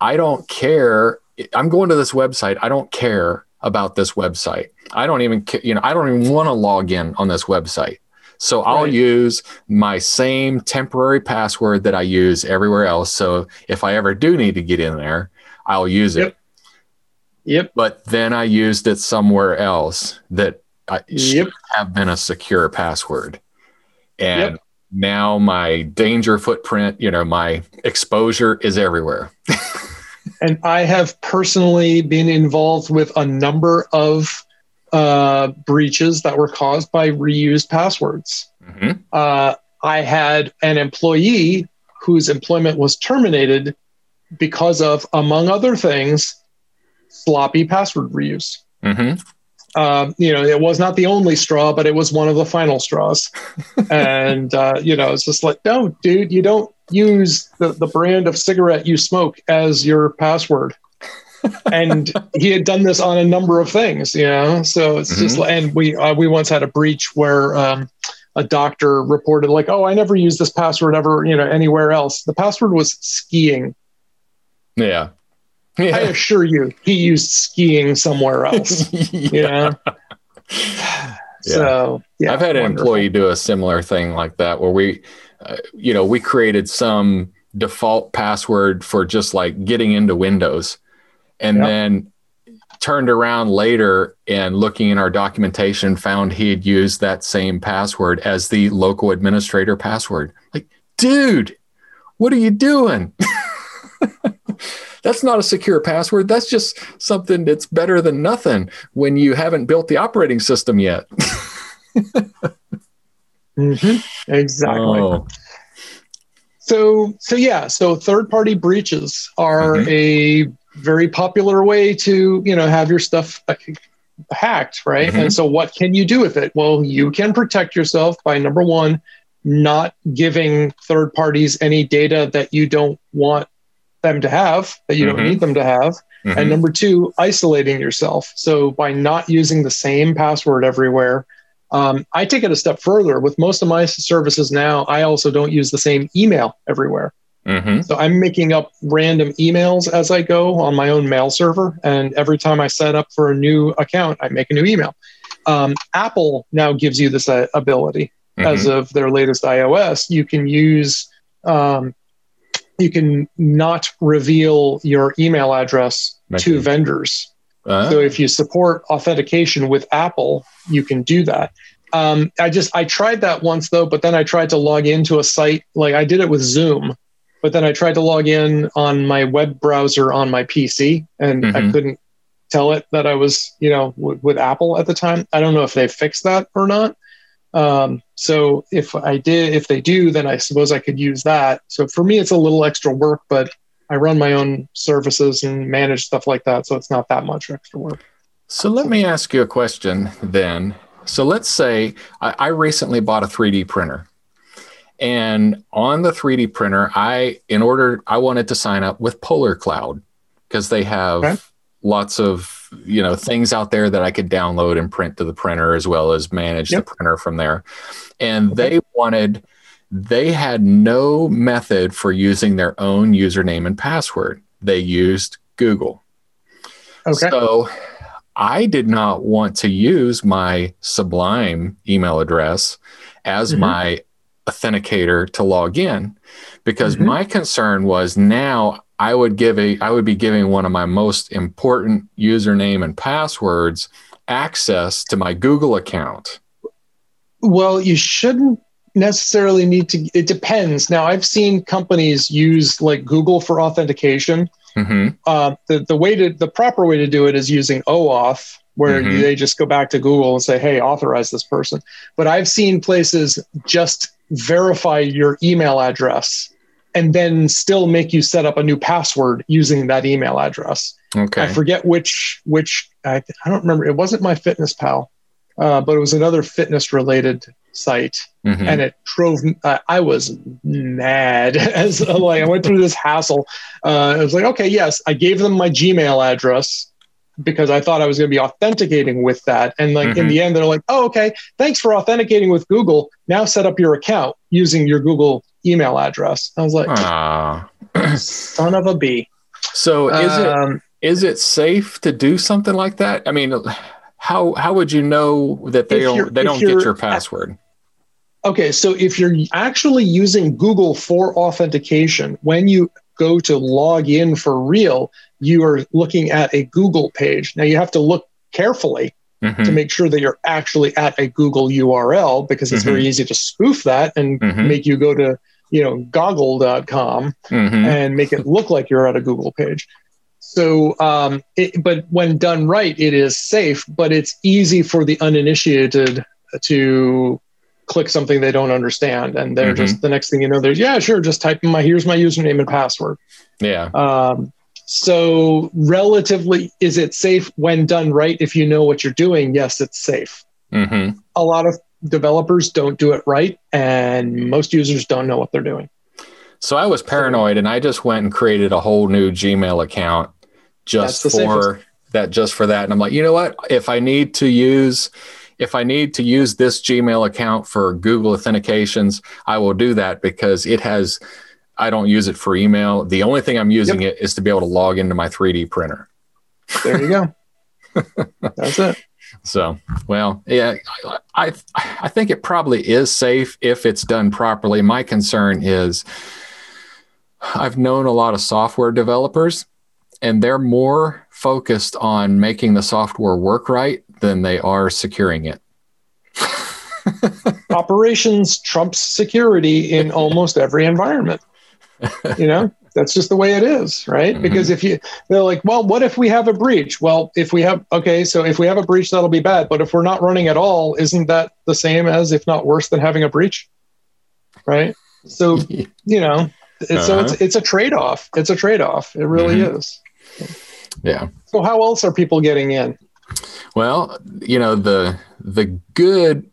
I don't care. I'm going to this website. I don't care about this website. I don't even, you know, I don't even want to log in on this website. So I'll right. use my same temporary password that I use everywhere else. So if I ever do need to get in there, I'll use yep. it. Yep. But then I used it somewhere else that I yep. should have been a secure password. And yep. now my danger footprint, you know, my exposure is everywhere. And I have personally been involved with a number of uh, breaches that were caused by reused passwords. Mm-hmm. Uh, I had an employee whose employment was terminated because of, among other things, sloppy password reuse. Mm-hmm. Uh, you know, it was not the only straw, but it was one of the final straws. And, uh, you know, it's just like, no, dude, you don't use the, the brand of cigarette you smoke as your password. And he had done this on a number of things, you know? So it's mm-hmm. just like, and we, uh, we once had a breach where um, a doctor reported like, oh, I never used this password ever, you know, anywhere else. The password was skiing. Yeah. Yeah. I assure you, he used skiing somewhere else. Yeah. Yeah. So yeah, I've had an wonderful. employee do a similar thing like that, where we, uh, you know, we created some default password for just like getting into Windows, and yep. then turned around later and looking in our documentation, found he had used that same password as the local administrator password. Like, dude, what are you doing? That's not a secure password. That's just something that's better than nothing when you haven't built the operating system yet. Mm-hmm. Exactly. Oh. So, so yeah, so third-party breaches are mm-hmm. a very popular way to, you know, have your stuff hacked, right? Mm-hmm. And so what can you do with it? Well, you can protect yourself by, number one, not giving third parties any data that you don't want them to have, that you mm-hmm. don't need them to have. Mm-hmm. And number two, isolating yourself. So by not using the same password everywhere, um, I take it a step further. With most of my services now, I also don't use the same email everywhere. Mm-hmm. So I'm making up random emails as I go on my own mail server. And every time I set up for a new account, I make a new email. Um, Apple now gives you this uh, ability. Mm-hmm. As of their latest iOS, you can use... Um, you can not reveal your email address Make to it. vendors. Uh-huh. So if you support authentication with Apple, you can do that. Um, I just, I tried that once though, but then I tried to log into a site. Like I did it with Zoom, but then I tried to log in on my web browser on my P C and mm-hmm. I couldn't tell it that I was, you know, w- with Apple at the time. I don't know if they fixed that or not. Um, so if I did, if they do, then I suppose I could use that. So for me, it's a little extra work, but I run my own services and manage stuff like that. So it's not that much extra work. So let me ask you a question then. So let's say I, I recently bought a three D printer, and on the three D printer, I, in order, I wanted to sign up with Polar Cloud because they have okay. lots of, you know, things out there that I could download and print to the printer as well as manage yep. the printer from there. And okay. they wanted, they had no method for using their own username and password. They used Google. Okay. So I did not want to use my Sublime email address as mm-hmm. my authenticator to log in, because mm-hmm. my concern was now I would give a, I would be giving one of my most important username and passwords access to my Google account. Well, you shouldn't necessarily need to, it depends. Now I've seen companies use like Google for authentication. Mm-hmm. Uh, the, the way to, the proper way to do it is using OAuth, where mm-hmm. they just go back to Google and say, hey, authorize this person. But I've seen places just verify your email address and then still make you set up a new password using that email address. Okay. I forget which, which I, I don't remember. It wasn't MyFitnessPal, uh, but it was another fitness related site. Mm-hmm. And it drove, uh, I was mad as like, I went through this hassle. Uh, I was like, okay, yes. I gave them my Gmail address because I thought I was going to be authenticating with that. And like mm-hmm. in the end, they're like, oh, okay, thanks for authenticating with Google. Now set up your account using your Google email address. I was like, son of a bee. So is um, it is it safe to do something like that? I mean, how how would you know that they don't they don't get your password? Okay, so if you're actually using Google for authentication, when you go to log in for real, you are looking at a Google page. Now you have to look carefully mm-hmm. to make sure that you're actually at a Google U R L, because it's mm-hmm. very easy to spoof that and mm-hmm. make you go to, you know, goggle dot com mm-hmm. and make it look like you're at a Google page. So, um, it, but when done right, it is safe, but it's easy for the uninitiated to click something they don't understand. And they're mm-hmm. just, the next thing you know, they're, yeah, sure, just type in my, here's my username and password. Yeah. Um, so relatively, is it safe when done right? If you know what you're doing, yes, it's safe. Mm-hmm. A lot of developers don't do it right, and most users don't know what they're doing. So I was paranoid, and I just went and created a whole new Gmail account just for safest. that, just for that. And I'm like, you know what? If I need to use, if I need to use this Gmail account for Google authentications, I will do that, because it has, I don't use it for email. The only thing I'm using yep. it is to be able to log into my three D printer. There you go. That's it. So, well, yeah, I I think it probably is safe if it's done properly. My concern is I've known a lot of software developers, and they're more focused on making the software work right than they are securing it. Operations trumps security in almost every environment. You know, that's just the way it is, right? Mm-hmm. Because if you, they're like, well, what if we have a breach? Well, if we have, okay, so if we have a breach, that'll be bad. But if we're not running at all, isn't that the same as, if not worse than, having a breach? Right? So, you know, uh-huh. so it's it's a trade-off. It's a trade-off. It really mm-hmm. is. Yeah. So how else are people getting in? Well, you know, the the good,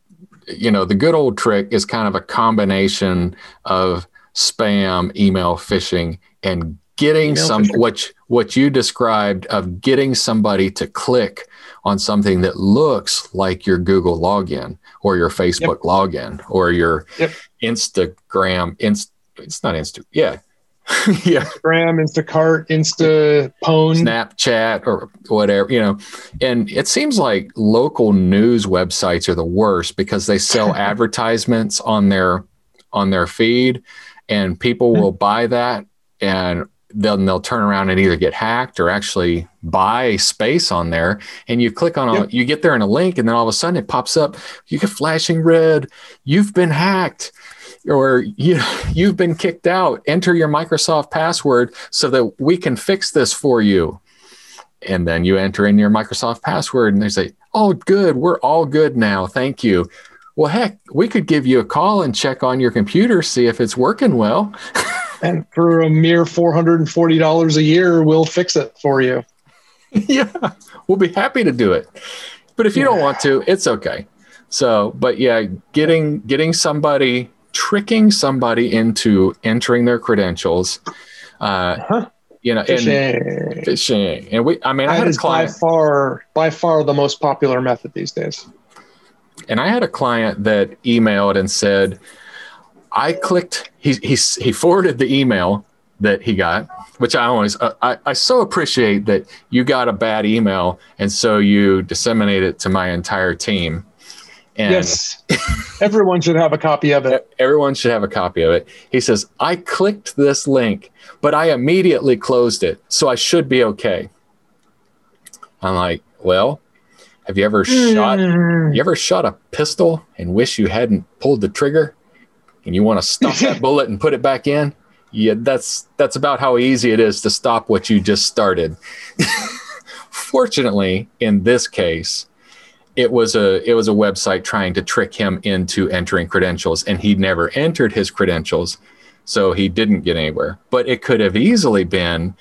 you know, the good old trick is kind of a combination of spam, email phishing, and getting email some phishing. what what you described of getting somebody to click on something that looks like your Google login or your Facebook yep. login or your yep. Instagram. Inst, it's not Insta. Yeah, yeah. Instagram, Instacart, Instapone, Snapchat, or whatever, you know. And it seems like local news websites are the worst, because they sell advertisements on their on their feed. And people will buy that, and then they'll turn around and either get hacked or actually buy space on there. And you click on, yep. a, you get there in a link, and then all of a sudden it pops up. You get flashing red. You've been hacked, or you, you've been kicked out. Enter your Microsoft password so that we can fix this for you. And then you enter in your Microsoft password, and they say, oh, good. We're all good now. Thank you. Well, heck, we could give you a call and check on your computer, see if it's working well. And for a mere four hundred forty dollars a year, we'll fix it for you. Yeah, we'll be happy to do it. But if you yeah. don't want to, it's okay. So, but yeah, getting getting somebody, tricking somebody into entering their credentials, uh, uh-huh. you know, phishing. And phishing. And we, I mean, that I had a client. By far, by far the most popular method these days. And I had a client that emailed and said, I clicked, he he, he forwarded the email that he got, which I always, uh, I, I so appreciate that you got a bad email, and so you disseminate it to my entire team. And yes, everyone should have a copy of it. Everyone should have a copy of it. He says, I clicked this link, but I immediately closed it, so I should be okay. I'm like, well, Have you ever shot? You ever shot a pistol and wish you hadn't pulled the trigger, and you want to stop that bullet and put it back in? Yeah, that's that's about how easy it is to stop what you just started. Fortunately, in this case, it was a it was a website trying to trick him into entering credentials, and he never entered his credentials, so he didn't get anywhere. But it could have easily been,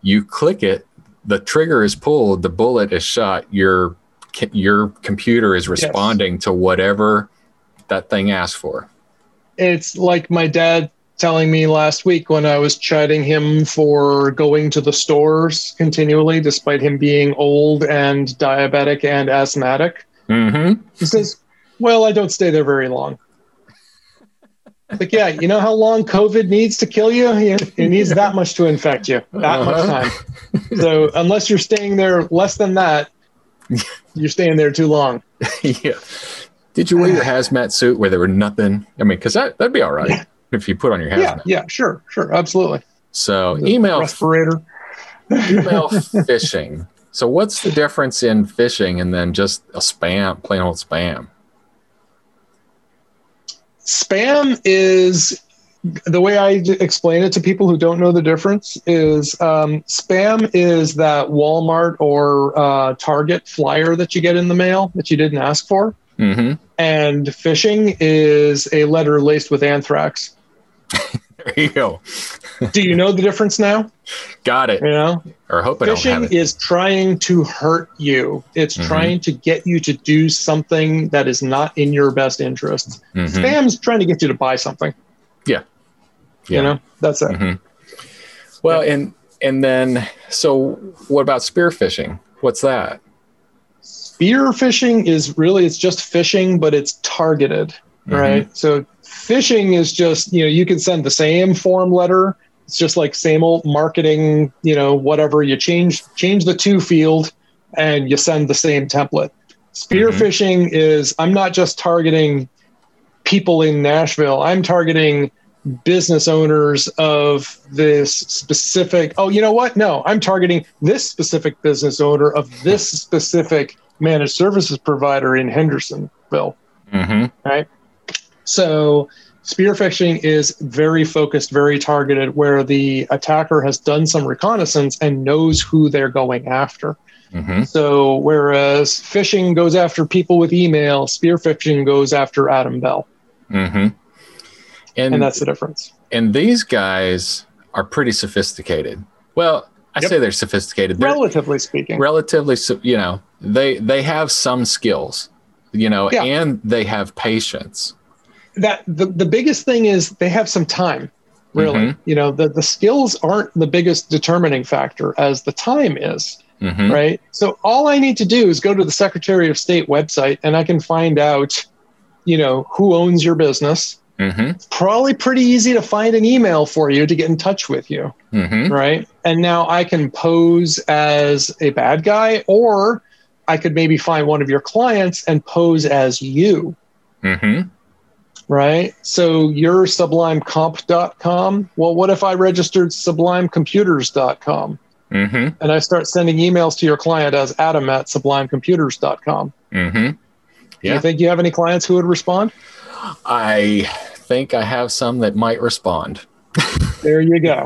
you click it, the trigger is pulled, the bullet is shot, you're your computer is responding yes. to whatever that thing asked for. It's like my dad telling me last week when I was chiding him for going to the stores continually, despite him being old and diabetic and asthmatic. Mm-hmm. He says, well, I don't stay there very long. Like, yeah, you know how long COVID needs to kill you? It needs that much to infect you, that uh-huh. much time. So unless you're staying there less than that, you're staying there too long. Yeah. Did you wear your hazmat suit where there were nothing? I mean, because that, that'd be all right yeah. if you put on your hazmat. Yeah, yeah, sure, sure, absolutely. So the email, respirator, email phishing. So what's the difference in phishing and then just a spam, plain old spam? Spam is, the way I explain it to people who don't know the difference is um, spam is that Walmart or uh, Target flyer that you get in the mail that you didn't ask for. Mm-hmm. And phishing is a letter laced with anthrax. There you go. Do you know the difference now? Got it. You know? Or hope I don't have it. Phishing is trying to hurt you. It's mm-hmm. trying to get you to do something that is not in your best interests. Mm-hmm. Spam is trying to get you to buy something. Yeah. yeah. You know, that's it. Mm-hmm. Well, yeah. and and then, so what about spear phishing? What's that? Spear phishing is really, it's just phishing, but it's targeted, mm-hmm. right? So phishing is just, you know, you can send the same form letter. It's just like same old marketing, you know, whatever. You change change the to field and you send the same template. Spear mm-hmm. phishing is, I'm not just targeting people in Nashville. I'm targeting business owners of this specific, oh, you know what? No, I'm targeting this specific business owner of this specific managed services provider in Hendersonville. Mm-hmm. Right? So spear phishing is very focused, very targeted, where the attacker has done some reconnaissance and knows who they're going after. Mm-hmm. So whereas phishing goes after people with email, spear phishing goes after Adam Bell. Mm-hmm. And, and that's the difference. And these guys are pretty sophisticated. Well, I yep. say they're sophisticated. They're, relatively speaking. Relatively, you know, they they have some skills, you know, yeah. and they have patience. That the, the biggest thing is they have some time, really. Mm-hmm. You know, the, the skills aren't the biggest determining factor as the time is, mm-hmm. right? So all I need to do is go to the Secretary of State website and I can find out, you know, who owns your business. Mm-hmm. It's probably pretty easy to find an email for you to get in touch with you, mm-hmm. right? And now I can pose as a bad guy, or I could maybe find one of your clients and pose as you, mm-hmm. right? So you're Sublime Comp dot com. Well, what if I registered Sublime Computers dot com mm-hmm. and I start sending emails to your client as Adam at Sublime Computers dot com? Mm-hmm. Yeah. Do you think you have any clients who would respond? I think I have some that might respond. There you go.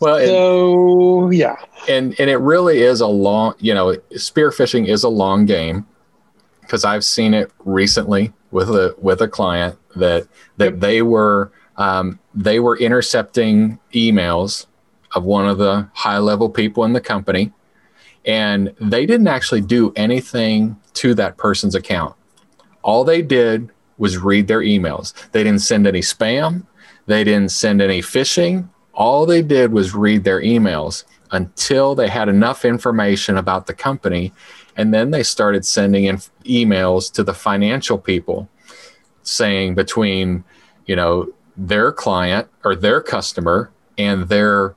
Well, so and, yeah, and and it really is a long, you know, spear phishing is a long game, because I've seen it recently with a with a client that that yep. they were um, they were intercepting emails of one of the high level people in the company, and they didn't actually do anything to that person's account. All they did was read their emails. They didn't send any spam. They didn't send any phishing. All they did was read their emails until they had enough information about the company. And then they started sending in emails to the financial people saying between, you know, their client or their customer and their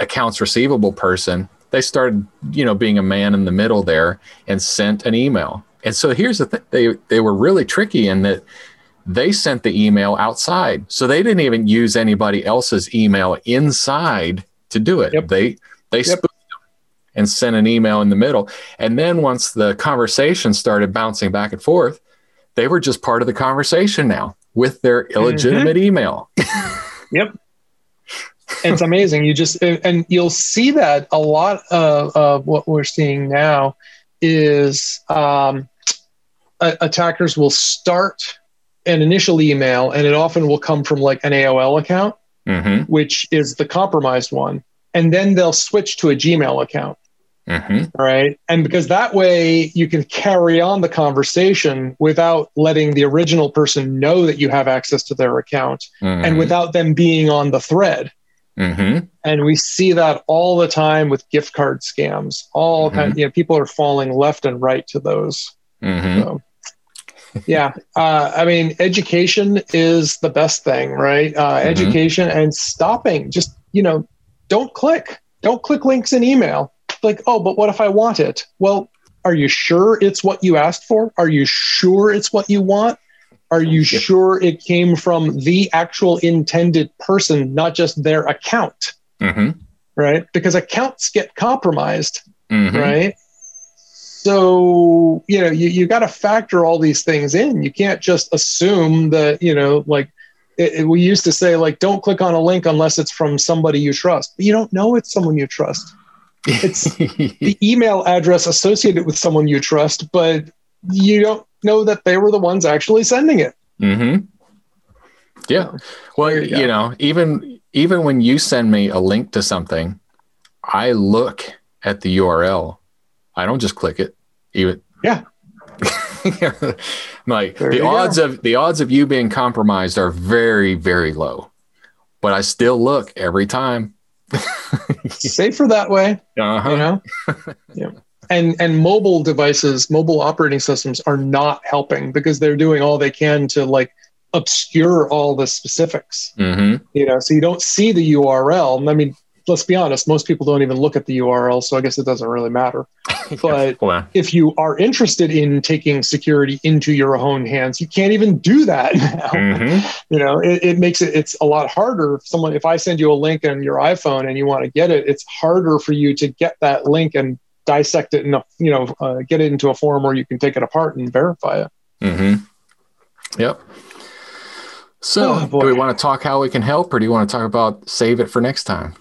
accounts receivable person, they started, you know, being a man in the middle there and sent an email. And so here's the thing, they, they were really tricky in that they sent the email outside. So they didn't even use anybody else's email inside to do it. Yep. They they yep. spoofed them and sent an email in the middle. And then once the conversation started bouncing back and forth, they were just part of the conversation now with their illegitimate mm-hmm. email. Yep. It's amazing. You just, and you'll see that a lot of, of what we're seeing now is um, attackers will start an initial email, and it often will come from like an A O L account, mm-hmm. which is the compromised one. And then they'll switch to a Gmail account. Mm-hmm. Right. And because that way you can carry on the conversation without letting the original person know that you have access to their account mm-hmm. and without them being on the thread. Mm-hmm. And we see that all the time with gift card scams. All mm-hmm. kind of, you know, people are falling left and right to those. Mm-hmm. So, yeah, uh, I mean, education is the best thing, right? Uh, mm-hmm. Education and stopping. Just, you know, don't click. Don't click links in email. Like, oh, but what if I want it? Well, are you sure it's what you asked for? Are you sure it's what you want? Are you yeah. sure it came from the actual intended person, not just their account? Mm-hmm. right? Because accounts get compromised, mm-hmm. right? So, you know, you, you got to factor all these things in. You can't just assume that, you know, like it, it, we used to say, like, don't click on a link unless it's from somebody you trust. But you don't know it's someone you trust. It's the email address associated with someone you trust, but you don't know that they were the ones actually sending it. Mm-hmm. Yeah. Well, you, you know, even even when you send me a link to something, I look at the U R L. I don't just click it. Even yeah. Like there the odds go. of the odds of you being compromised are very, very low. But I still look every time. Safer that way. Uh-huh. You know? Yeah. And and mobile devices, mobile operating systems are not helping because they're doing all they can to like obscure all the specifics. Mm-hmm. You know, so you don't see the U R L. I mean, let's be honest, most people don't even look at the U R L, so I guess it doesn't really matter. But well, if you are interested in taking security into your own hands, you can't even do that now. Mm-hmm. You know, it, it makes it, it's a lot harder. If someone, if I send you a link on your iPhone and you want to get it, it's harder for you to get that link and dissect it and, you know, uh, get it into a form where you can take it apart and verify it. Mm-hmm. Yep. So oh, do we want to talk how we can help, or do you want to talk about save it for next time?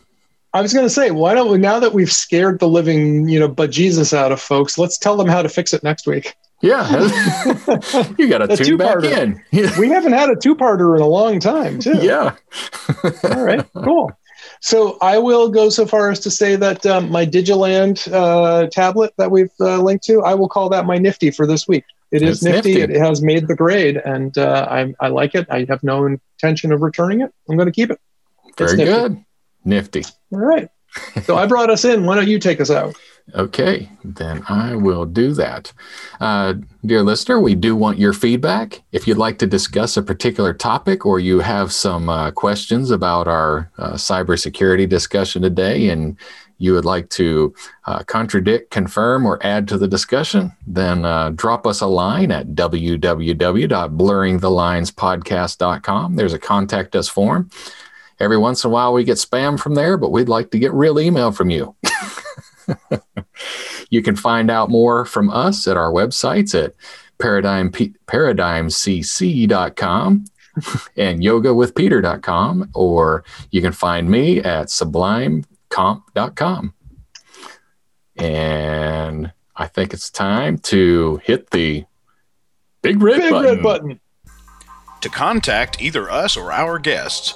I was going to say, why don't we, now that we've scared the living, you know, bejesus out of folks, let's tell them how to fix it next week. Yeah. You got a two back in. We haven't had a two-parter in a long time, too. Yeah. All right, cool. So I will go so far as to say that um, my Digiland uh, tablet that we've uh, linked to, I will call that my Nifty for this week. It is nifty. nifty. It has made the grade, and uh, I, I like it. I have no intention of returning it. I'm going to keep it. It's Very nifty. good. Nifty. All right. So I brought us in. Why don't you take us out? Okay. Then I will do that. Uh, dear listener, we do want your feedback. If you'd like to discuss a particular topic, or you have some uh, questions about our uh, cybersecurity discussion today, and you would like to uh, contradict, confirm, or add to the discussion, then uh, drop us a line at w w w dot blurring the lines podcast dot com. There's a contact us form. Every once in a while, we get spam from there, but we'd like to get real email from you. You can find out more from us at our websites at paradigm c c dot com and yoga with peter dot com, or you can find me at sublime comp dot com. And I think it's time to hit the big red, big button. red button. To contact either us or our guests,